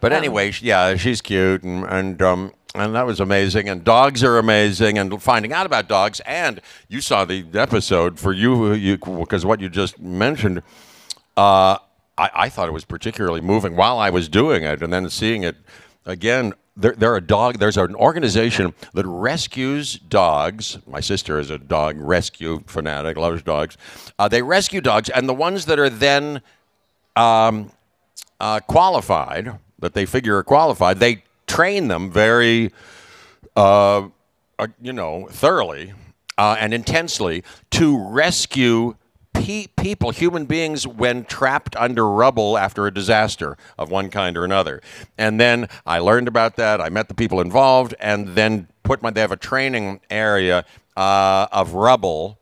But um, anyway, yeah, she's cute, and and um, and that was amazing. And dogs are amazing, and finding out about dogs. And you saw the episode for you, you because what you just mentioned. Uh, I, I thought it was particularly moving while I was doing it, and then seeing it again. There, there are dog. There's an organization that rescues dogs. My sister is a dog rescue fanatic, loves dogs. Uh, they rescue dogs, and the ones that are then um, uh, qualified, that they figure are qualified, they train them very, uh, uh, you know, thoroughly uh, and intensely to rescue pe- people, human beings, when trapped under rubble after a disaster of one kind or another. And then I learned about that. I met the people involved, and then put my. They have a training area uh, of rubble,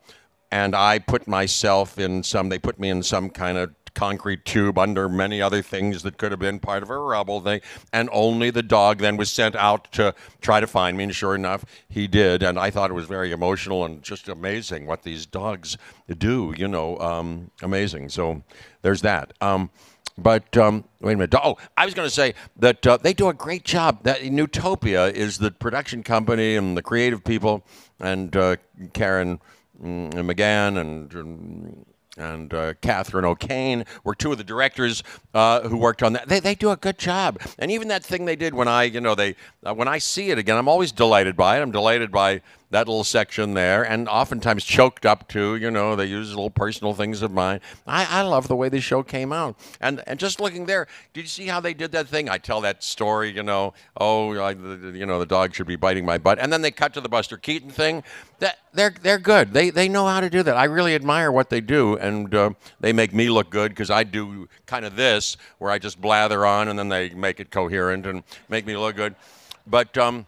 and I put myself in some. They put me in some kind of concrete tube under many other things that could have been part of a rubble thing, and only the dog then was sent out to try to find me, and sure enough he did. And I thought it was very emotional and just amazing what these dogs do, you know. Um amazing. So there's that. um But um, wait a minute. Oh, I was going to say that uh, they do a great job. That Newtopia is the production company and the creative people, and uh, Karen mm, and McGann and and uh, Catherine O'Kane were two of the directors uh, who worked on that. They they do a good job. And even that thing they did when I you know they uh, when I see it again, I'm always delighted by it. I'm delighted by that little section there, and oftentimes choked up to, you know, they use little personal things of mine. I, I love the way this show came out. And and just looking there, did you see how they did that thing? I tell that story, you know, oh, I, you know, the dog should be biting my butt. And then they cut to the Buster Keaton thing. That They're they're good. They they know how to do that. I really admire what they do, and uh, they make me look good because I do kind of this, where I just blather on, and then they make it coherent and make me look good. But... um.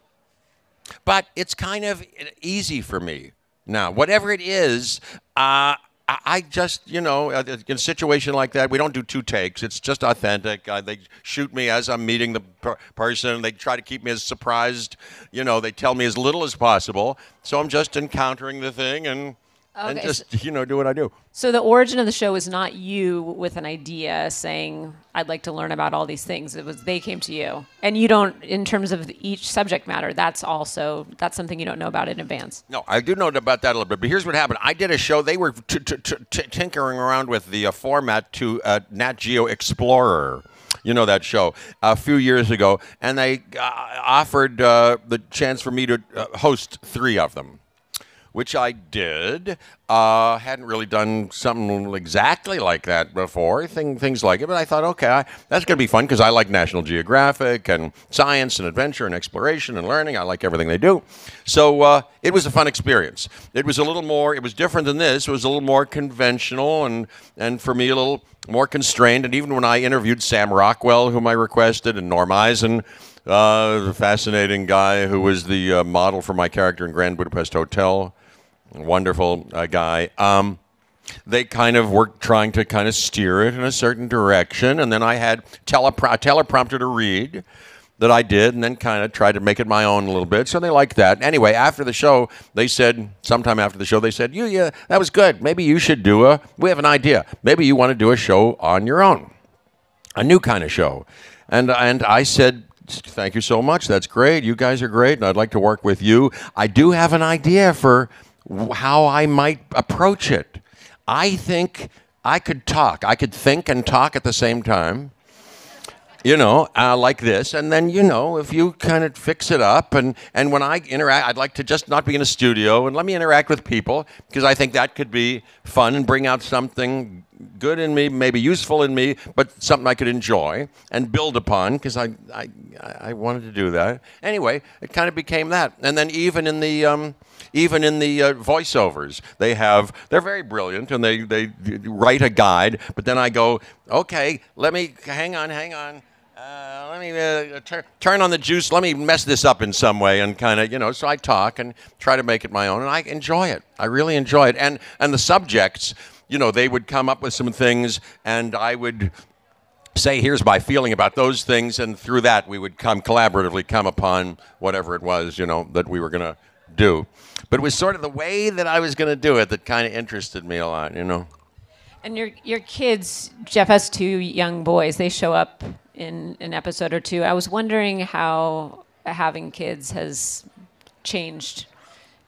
But it's kind of easy for me now. Whatever it is, uh, I just, you know, in a situation like that, we don't do two takes. It's just authentic. Uh, they shoot me as I'm meeting the per person. They try to keep me as surprised. You know, they tell me as little as possible. So I'm just encountering the thing and... Okay, and just, so, you know, do what I do. So the origin of the show is not you with an idea saying, I'd like to learn about all these things. It was they came to you. And you don't, in terms of each subject matter, that's also, that's something you don't know about in advance. No, I do know about that a little bit. But here's what happened. I did a show. They were t t t t tinkering around with the uh, format to uh, Nat Geo Explorer. You know that show, a few years ago. And they uh, offered uh, the chance for me to uh, host three of them, which I did. Uh, hadn't really done something exactly like that before, thing, things like it, but I thought, okay, I, that's gonna be fun because I like National Geographic and science and adventure and exploration and learning. I like everything they do. So uh, it was a fun experience. It was a little more, it was different than this. It was a little more conventional and, and for me a little more constrained. And even when I interviewed Sam Rockwell, whom I requested, and Norm Eisen, uh, the fascinating guy who was the uh, model for my character in Grand Budapest Hotel, wonderful uh, guy. Um, they kind of were trying to kind of steer it in a certain direction, and then I had telepro teleprompter to read that I did, and then kind of tried to make it my own a little bit, so they liked that. Anyway, after the show, they said, sometime after the show, they said, you, yeah, that was good. Maybe you should do a, we have an idea. Maybe you want to do a show on your own, a new kind of show. And, and I said, thank you so much. That's great. You guys are great, and I'd like to work with you. I do have an idea for how I might approach it. I think I could talk. I could think and talk at the same time, you know, uh, like this. And then, you know, if you kind of fix it up, and, and when I interact, I'd like to just not be in a studio and let me interact with people, because I think that could be fun and bring out something good in me, maybe useful in me, but something I could enjoy and build upon, because I, I, I wanted to do that. Anyway, it kind of became that. And then even in the... Um, Even in the uh, voiceovers, they have, they're very brilliant, and they, they write a guide, but then I go, okay, let me, hang on, hang on, uh, let me uh, tur turn on the juice, let me mess this up in some way, and kind of, you know, so I talk and try to make it my own, and I enjoy it. I really enjoy it. And, and the subjects, you know, they would come up with some things, and I would say, here's my feeling about those things, and through that, we would come, collaboratively come upon whatever it was, you know, that we were going to do. But it was sort of the way that I was going to do it that kind of interested me a lot, you know. And your your kids, Jeff has two young boys. They show up in an episode or two. I was wondering how having kids has changed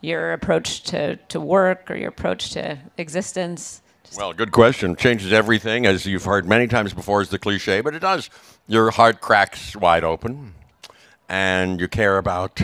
your approach to, to work or your approach to existence. Just well, good question. Changes everything, as you've heard many times before is the cliche, but it does. Your heart cracks wide open, and you care about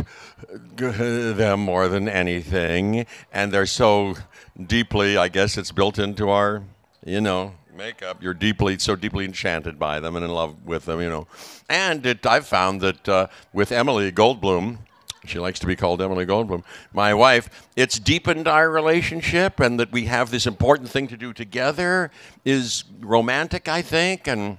them more than anything, and they're so deeply, I guess it's built into our, you know, makeup. You're deeply, so deeply enchanted by them and in love with them, you know. And it, I've found that uh, with Emily Goldblum, she likes to be called Emily Goldblum, my wife, it's deepened our relationship, and that we have this important thing to do together is romantic, I think, and,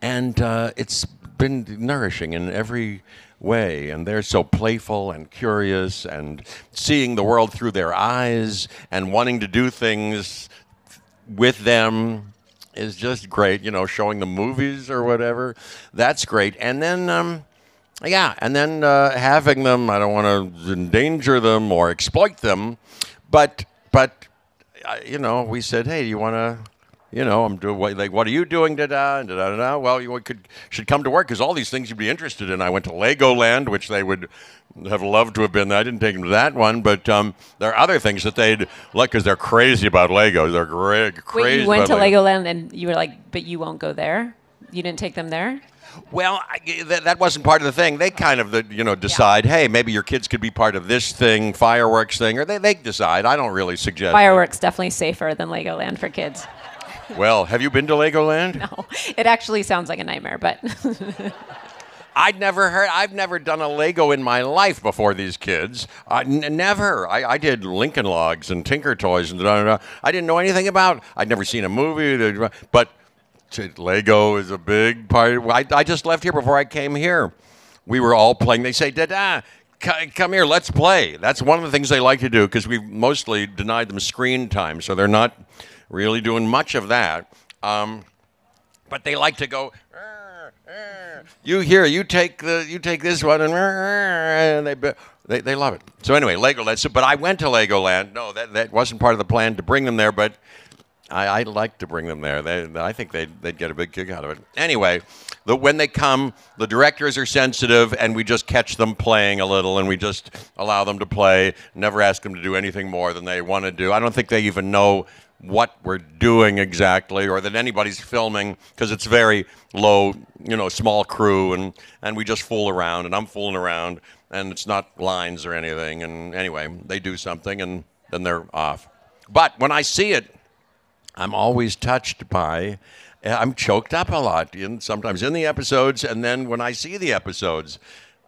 and uh, it's been nourishing in every way, and they're so playful and curious, and seeing the world through their eyes and wanting to do things with them is just great, you know, showing the movies or whatever, that's great. And then um yeah, and then uh, having them, I don't want to endanger them or exploit them, but but uh, you know, we said, hey, do you want to You know, I'm doing what, like, what are you doing? Da da da da da. Well, you could should come to work because all these things you'd be interested in. I went to Legoland, which they would have loved to have been. I didn't take them to that one, but um, there are other things that they'd like because they're crazy about Lego. They're gra- crazy. Wait, you went about to Lego. Legoland and you were like, but you won't go there. You didn't take them there. Well, I, th- that wasn't part of the thing. They kind of, the, you know, decide, yeah. hey, maybe your kids could be part of this thing, fireworks thing, or they they decide. I don't really suggest fireworks. That. Definitely safer than Legoland for kids. Well, have you been to Legoland? No. It actually sounds like a nightmare, but... I'd never heard... I've never done a Lego in my life before these kids. I, n- never. I, I did Lincoln Logs and Tinker Toys and da-da-da. I didn't know anything about... I'd never seen a movie, but Lego is a big part... I, I just left here before I came here. We were all playing. They say, da-da, c- come here, let's play. That's one of the things they like to do because we've mostly denied them screen time, so they're not... really doing much of that, um, but they like to go. Arr, arr. You here? You take the. You take this one, and, arr, arr, and they, they they love it. So anyway, Legoland. So, but I went to Legoland. No, that, that wasn't part of the plan to bring them there. But I, I like to bring them there. They, I think they they'd get a big kick out of it. Anyway, the, when they come, the directors are sensitive, and we just catch them playing a little, and we just allow them to play. Never ask them to do anything more than they want to do. I don't think they even know what we're doing exactly, or that anybody's filming, because it's very low, you know, small crew, and, and we just fool around, and I'm fooling around, and it's not lines or anything, and anyway, they do something, and then they're off. But when I see it, I'm always touched by, I'm choked up a lot, in, sometimes in the episodes, and then when I see the episodes,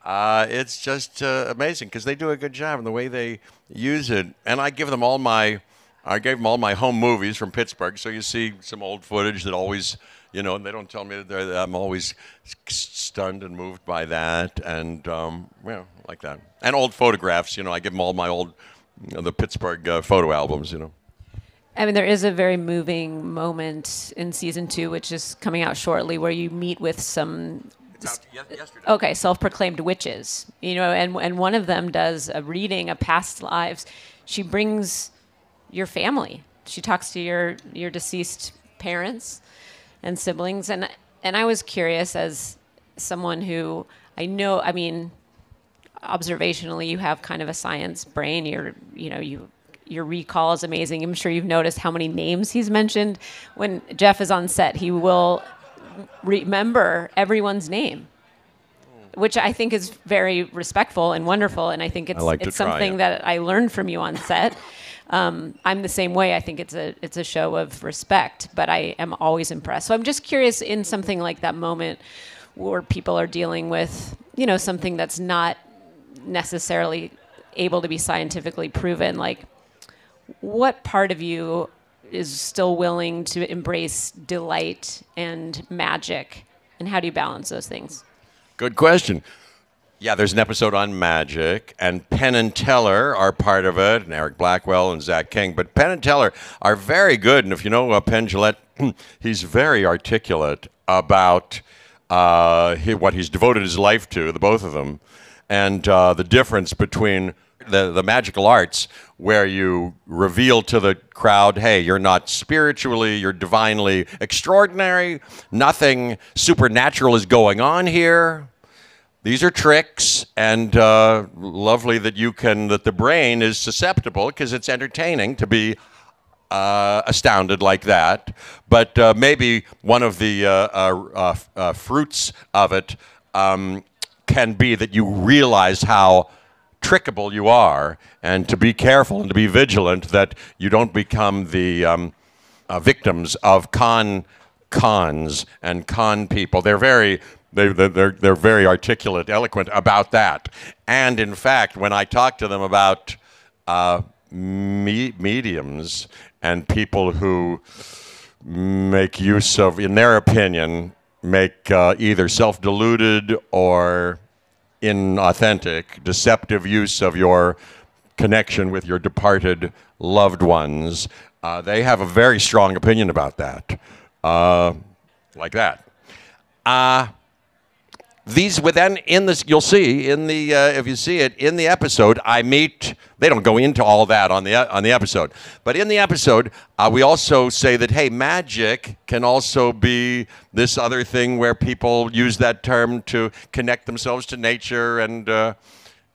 uh, it's just uh, amazing, because they do a good job in the way they use it, and I give them all my... I gave them all my home movies from Pittsburgh, so you see some old footage that always, you know, and they don't tell me that, that I'm always stunned and moved by that, and, um, you know, like that. And old photographs, you know, I give them all my old, you know, the Pittsburgh uh, photo albums, you know. I mean, there is a very moving moment in season two, which is coming out shortly, where you meet with some... Yesterday. Okay, self-proclaimed witches, you know, and and one of them does a reading of past lives. She brings... your family. She talks to your, your deceased parents and siblings. And and I was curious as someone who I know, I mean, observationally, you have kind of a science brain. You're, you know, you your recall is amazing. I'm sure you've noticed how many names he's mentioned. When Jeff is on set, he will remember everyone's name, which I think is very respectful and wonderful. And I think it's, I like it's something it. that I learned from you on set. Um, I'm the same way. I think it's a it's a show of respect, but I am always impressed. So I'm just curious in something like that moment where people are dealing with, you know, something that's not necessarily able to be scientifically proven, like what part of you is still willing to embrace delight and magic, and how do you balance those things? Good question. Yeah, there's an episode on magic, and Penn and Teller are part of it, and Eric Blackwell and Zach King. But Penn and Teller are very good, and if you know uh, Penn Jillette, he's very articulate about uh, he, what he's devoted his life to, the both of them, and uh, the difference between the, the magical arts, where you reveal to the crowd, hey, you're not spiritually, you're divinely extraordinary, nothing supernatural is going on here. These are tricks, and uh, lovely that you can, that the brain is susceptible because it's entertaining to be uh, astounded like that. But uh, maybe one of the uh, uh, uh, fruits of it um, can be that you realize how trickable you are, and to be careful and to be vigilant that you don't become the um, uh, victims of con cons and con people. They're very... They, they're, they're very articulate, eloquent about that. And in fact, when I talk to them about uh, me- mediums and people who make use of, in their opinion, make uh, either self-deluded or inauthentic, deceptive use of your connection with your departed loved ones, uh, they have a very strong opinion about that, uh, like that. Uh, These within in this, you'll see in the uh, if you see it in the episode, I meet. They don't go into all that on the on the episode, but in the episode, uh, we also say that hey, magic can also be this other thing where people use that term to connect themselves to nature and uh,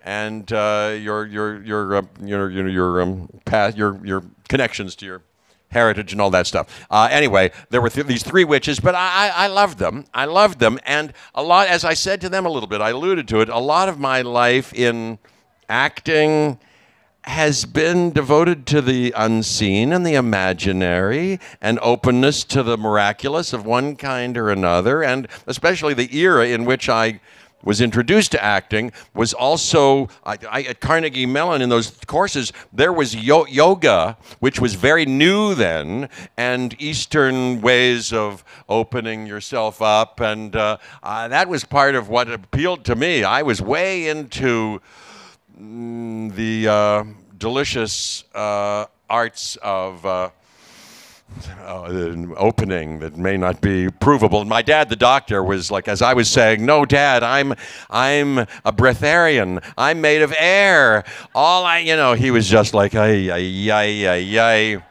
and uh, your your your uh, your your your um, path, your your connections to your heritage and all that stuff. Uh, anyway, there were th these three witches, but I, I, I loved them. I loved them, and a lot, as I said to them a little bit, I alluded to it, a lot of my life in acting has been devoted to the unseen and the imaginary and openness to the miraculous of one kind or another, and especially the era in which I was introduced to acting was also, I, I, at Carnegie Mellon in those courses, there was yo yoga, which was very new then, and Eastern ways of opening yourself up, and uh, uh, that was part of what appealed to me. I was way into mm, the uh, delicious uh, arts of uh, Oh, an opening that may not be provable. My dad, the doctor, was like, as I was saying, no, Dad, I'm, I'm a breatharian. I'm made of air. All I, you know, he was just like, ay, ay, ay, ay, ay.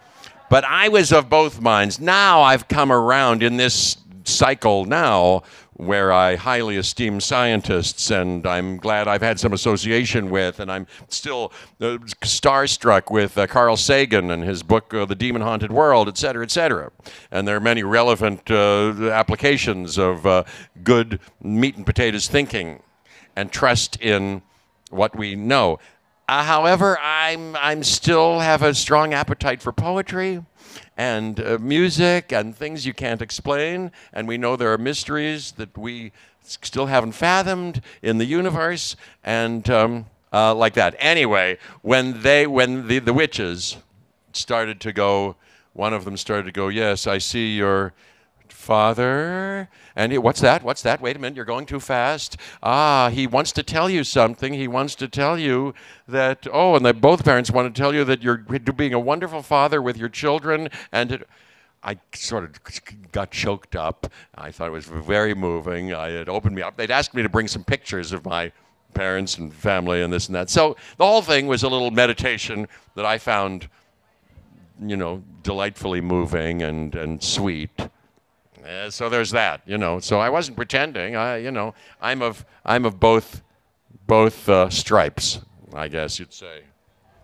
But I was of both minds. Now I've come around in this cycle now where I highly esteem scientists and I'm glad I've had some association with, and I'm still uh, starstruck with uh, Carl Sagan and his book, uh, The Demon Haunted World, et cetera, et cetera. And there are many relevant uh, applications of uh, good meat and potatoes thinking and trust in what we know. Uh, however, I'm, I'm still have a strong appetite for poetry and uh, music and things you can't explain, and we know there are mysteries that we still haven't fathomed in the universe, and um, uh, like that. Anyway, when they, when the, the witches started to go, one of them started to go, yes, I see your father, and he, what's that, what's that, wait a minute, you're going too fast. Ah, he wants to tell you something, he wants to tell you that, oh, and that both parents want to tell you that you're being a wonderful father with your children, and it, I sort of got choked up. I thought it was very moving. I, it opened me up. They'd asked me to bring some pictures of my parents and family and this and that. So the whole thing was a little meditation that I found, you know, delightfully moving and, and sweet. Uh, so there's that, you know. So I wasn't pretending. I, you know, I'm of I'm of both, both uh, stripes, I guess you'd say.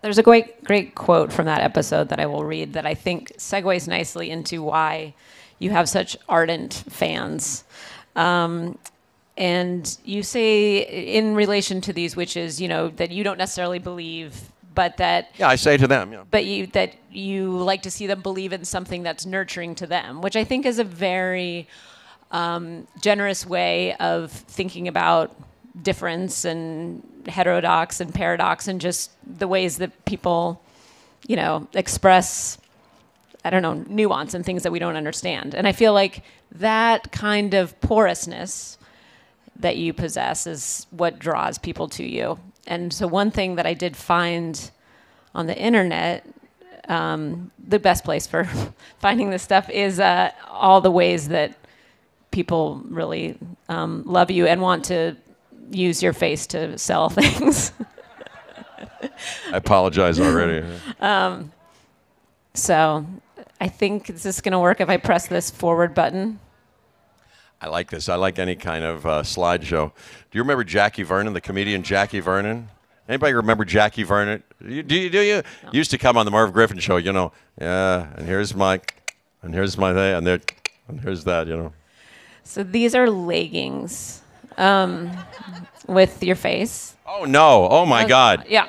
There's a great great quote from that episode that I will read that I think segues nicely into why you have such ardent fans. Um, and you say in relation to these witches, you know, that you don't necessarily believe. But that yeah, I say to them. Yeah. But you that you like to see them believe in something that's nurturing to them, which I think is a very um, generous way of thinking about difference and heterodox and paradox and just the ways that people, you know, express, I don't know, nuance and things that we don't understand. And I feel like that kind of porousness that you possess is what draws people to you. And so one thing that I did find on the internet, um, the best place for finding this stuff is uh, all the ways that people really um, love you and want to use your face to sell things. I apologize already. um, so I think, is this going to work if I press this forward button? I like this. I like any kind of uh, slideshow. Do you remember Jackie Vernon, the comedian Jackie Vernon? Anybody remember Jackie Vernon? You, do you? Do you? No. Used to come on the Merv Griffin show, you know. Yeah, and here's my, and here's my thing, and, there, and here's that, you know. So these are leggings um, with your face. Oh, no. Oh, my oh, God. Yeah. Um,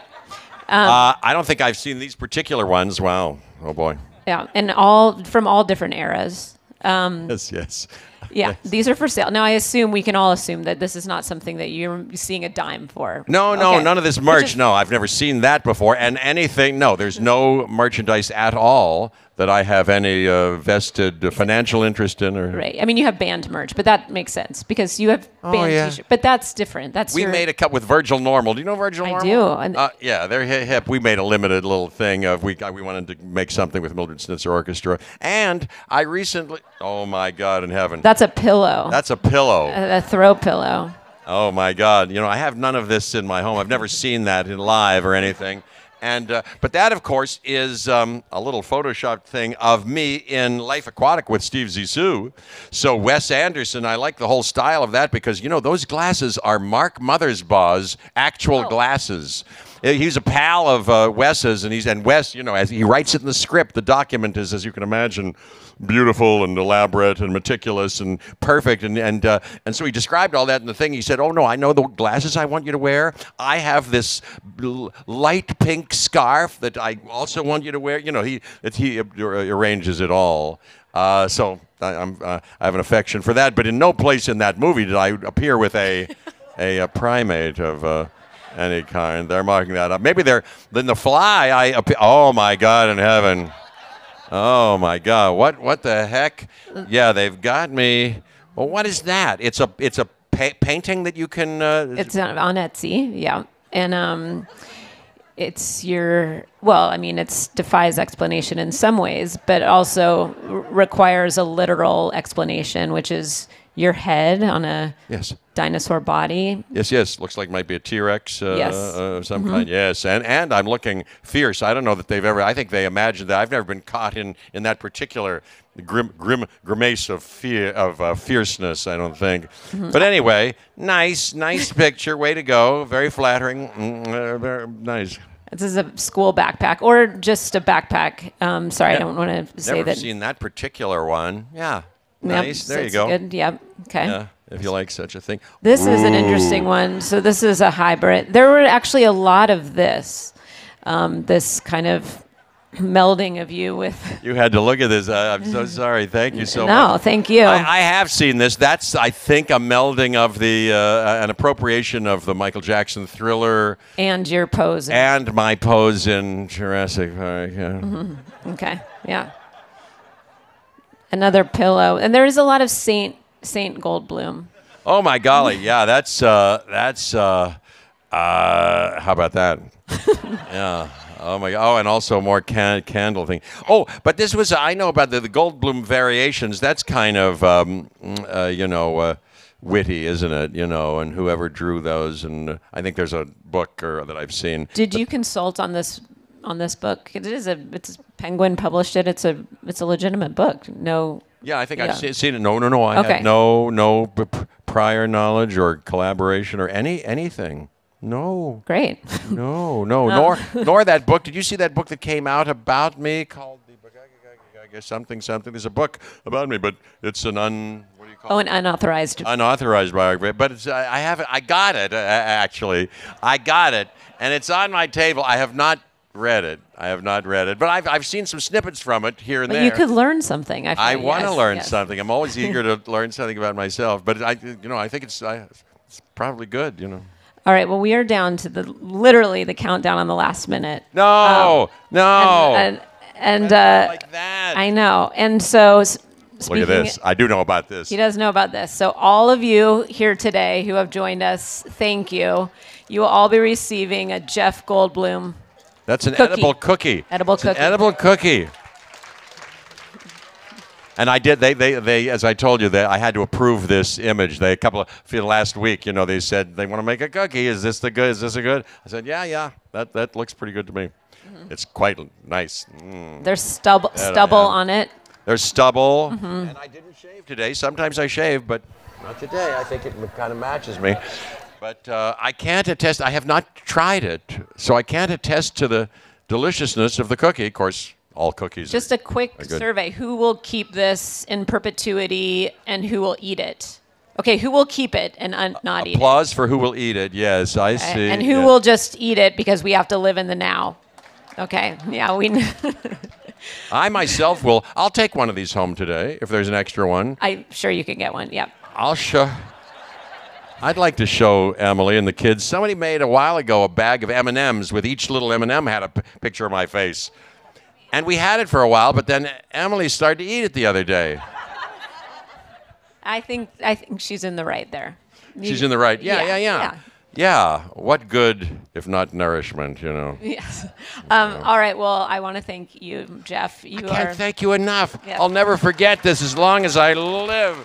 uh, I don't think I've seen these particular ones. Wow. Oh, boy. Yeah, and all from all different eras. Um, yes, yes. Yeah, yes. These are for sale. Now, I assume we can all assume that this is not something that you're seeing a dime for. No, no, okay. None of this merch. Just, no, I've never seen that before. And anything, no, there's no merchandise at all that I have any uh, vested uh, financial interest in. Or right. I mean, you have band merch, but that makes sense because you have band oh, yeah. t-shirts. But that's different. That's we your... made a cut with Virgil Normal. Do you know Virgil I Normal? I do. Uh, yeah, they're hip. We made a limited little thing of we we wanted to make something with Mildred Schnitzer Orchestra. And I recently, oh my God in heaven. That's a pillow. That's a pillow. A, a throw pillow. Oh my God, you know, I have none of this in my home. I've never seen that in live or anything. And, uh, but that, of course, is um, a little Photoshopped thing of me in Life Aquatic with Steve Zissou. So Wes Anderson, I like the whole style of that because, you know, those glasses are Mark Mothersbaugh's actual oh. glasses. He's a pal of uh, Wes's, and he's and Wes, you know, as he writes it in the script, the document is, as you can imagine, beautiful and elaborate and meticulous and perfect, and and uh, and so he described all that in the thing. He said, "Oh no, I know the glasses I want you to wear. I have this bl- light pink scarf that I also want you to wear." You know, he it, he uh, arranges it all. Uh, so I, I'm uh, I have an affection for that, but in no place in that movie did I appear with a a, a primate of. Uh, Any kind. They're marking that up. Maybe they're, then The Fly, I, oh my God in heaven. Oh my God, what what the heck? Yeah, they've got me. Well, what is that? It's a it's a pa- painting that you can... Uh, it's on Etsy, yeah. And um, it's your, well, I mean, it defies explanation in some ways, but also requires a literal explanation, which is your head on a yes. dinosaur body. Yes, yes. Looks like it might be a T-Rex uh, yes. uh, of some mm-hmm. kind. Yes, and and I'm looking fierce. I don't know that they've ever, I think they imagined that. I've never been caught in, in that particular grim, grim grimace of fear of uh, fierceness, I don't think. Mm-hmm. But anyway, nice, nice picture. Way to go. Very flattering. Mm, uh, very nice. This is a school backpack or just a backpack. Um, sorry, yeah. I don't want to say never that. Never seen that particular one. Yeah. Nice. Yep, there you go. Good. Yep. Okay. Yeah, if you like such a thing. This Ooh. is an interesting one. So this is a hybrid. There were actually a lot of this, um, this kind of melding of you with. You had to look at this. Uh, I'm so sorry. Thank you so no, much. No, thank you. I, I have seen this. That's, I think, a melding of the, uh, an appropriation of the Michael Jackson Thriller. And your pose. And my pose in Jurassic Park. Yeah. Mm-hmm. Okay. Yeah. Another pillow, and there is a lot of Saint Saint Goldblum. Oh my golly, yeah, that's uh, that's uh, uh, how about that? Yeah. Oh my. Oh, and also more can- candle thing. Oh, but this was I know about the, the Goldblum variations. That's kind of um, uh, you know uh, witty, isn't it? You know, and whoever drew those, and uh, I think there's a book or that I've seen. Did but- you consult on this? On this book, it is a. It's Penguin published it. It's a. It's a legitimate book. No. Yeah, I think yeah. I've seen, seen it. No, no, no. I okay. had no, no p- prior knowledge or collaboration or any anything. No. Great. No, no, no. Nor nor that book. Did you see that book that came out about me called the I guess something something? There's a book about me, but it's an un. Oh, an unauthorized. Unauthorized biography, but it's, I, I have it. I got it uh, actually. I got it, and it's on my table. I have not. read it. I have not read it, but I've I've seen some snippets from it here and but there. You could learn something. I, I want to yes, learn yes. something. I'm always eager to learn something about myself. But I, you know, I think it's I, it's probably good. You know. All right. Well, we are down to the literally the countdown on the last minute. No, um, no. And and, and uh, like that. I know. And so. Look at this. I do know about this. He does know about this. So all of you here today who have joined us, thank you. You will all be receiving a Jeff Goldblum. That's an cookie. edible cookie. Edible it's cookie. An edible cookie. And I did. They, they, they. As I told you, they, I had to approve this image. They a couple of for the last week. You know, they said they want to make a cookie. Is this the good? Is this a good? I said, yeah, yeah. That that looks pretty good to me. Mm-hmm. It's quite nice. Mm. There's stubble stubble on it. There's stubble. Mm-hmm. And I didn't shave today. Sometimes I shave, but not today. I think it kind of matches me. But uh, I can't attest, I have not tried it, so I can't attest to the deliciousness of the cookie. Of course, all cookies Just are, a quick survey. Who will keep this in perpetuity and who will eat it? Okay, who will keep it and un- not a- eat it? Applause for who will eat it, yes, I okay. see. And who yeah. will just eat it because we have to live in the now. Okay, yeah, we... I myself will, I'll take one of these home today, if there's an extra one. I'm sure you can get one, yeah. I'll show... I'd like to show Emily and the kids. Somebody made a while ago a bag of M and M's with each little M and M had a p- picture of my face. And we had it for a while, but then Emily started to eat it the other day. I think I think she's in the right there. You, she's in the right. Yeah, yeah, yeah, yeah. Yeah. Yeah. What good, if not nourishment, you know. Yes. Um, you know. All right. Well, I want to thank you, Jeff. You I can't are... thank you enough. Yep. I'll never forget this as long as I live.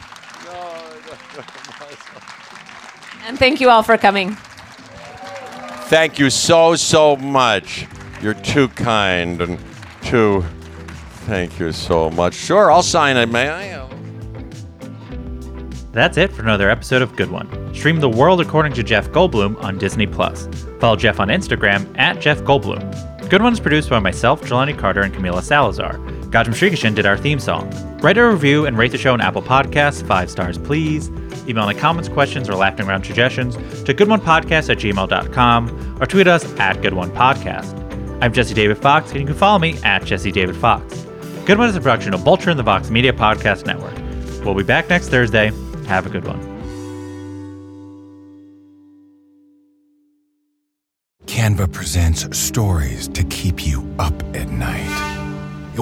No, no, no, no. And thank you all for coming. Thank you so, so much. You're too kind and too... Thank you so much. Sure, I'll sign it, may I? That's it for another episode of Good One. Stream The World According to Jeff Goldblum on Disney Plus. Follow Jeff on Instagram at Jeff Goldblum. Good One is produced by myself, Jelani Carter, and Camila Salazar. Gautam Shrikishan did our theme song. Write a review and rate the show on Apple Podcasts, five stars please. Email any comments, questions, or laughing around suggestions to goodonepodcast at gmail dot com or tweet us at goodonepodcast. I'm Jesse David Fox, and you can follow me at Jesse David Fox. Good One is a production of Vulture and the Vox Media Podcast Network. We'll be back next Thursday. Have a good one. Canva presents stories to keep you up at night. It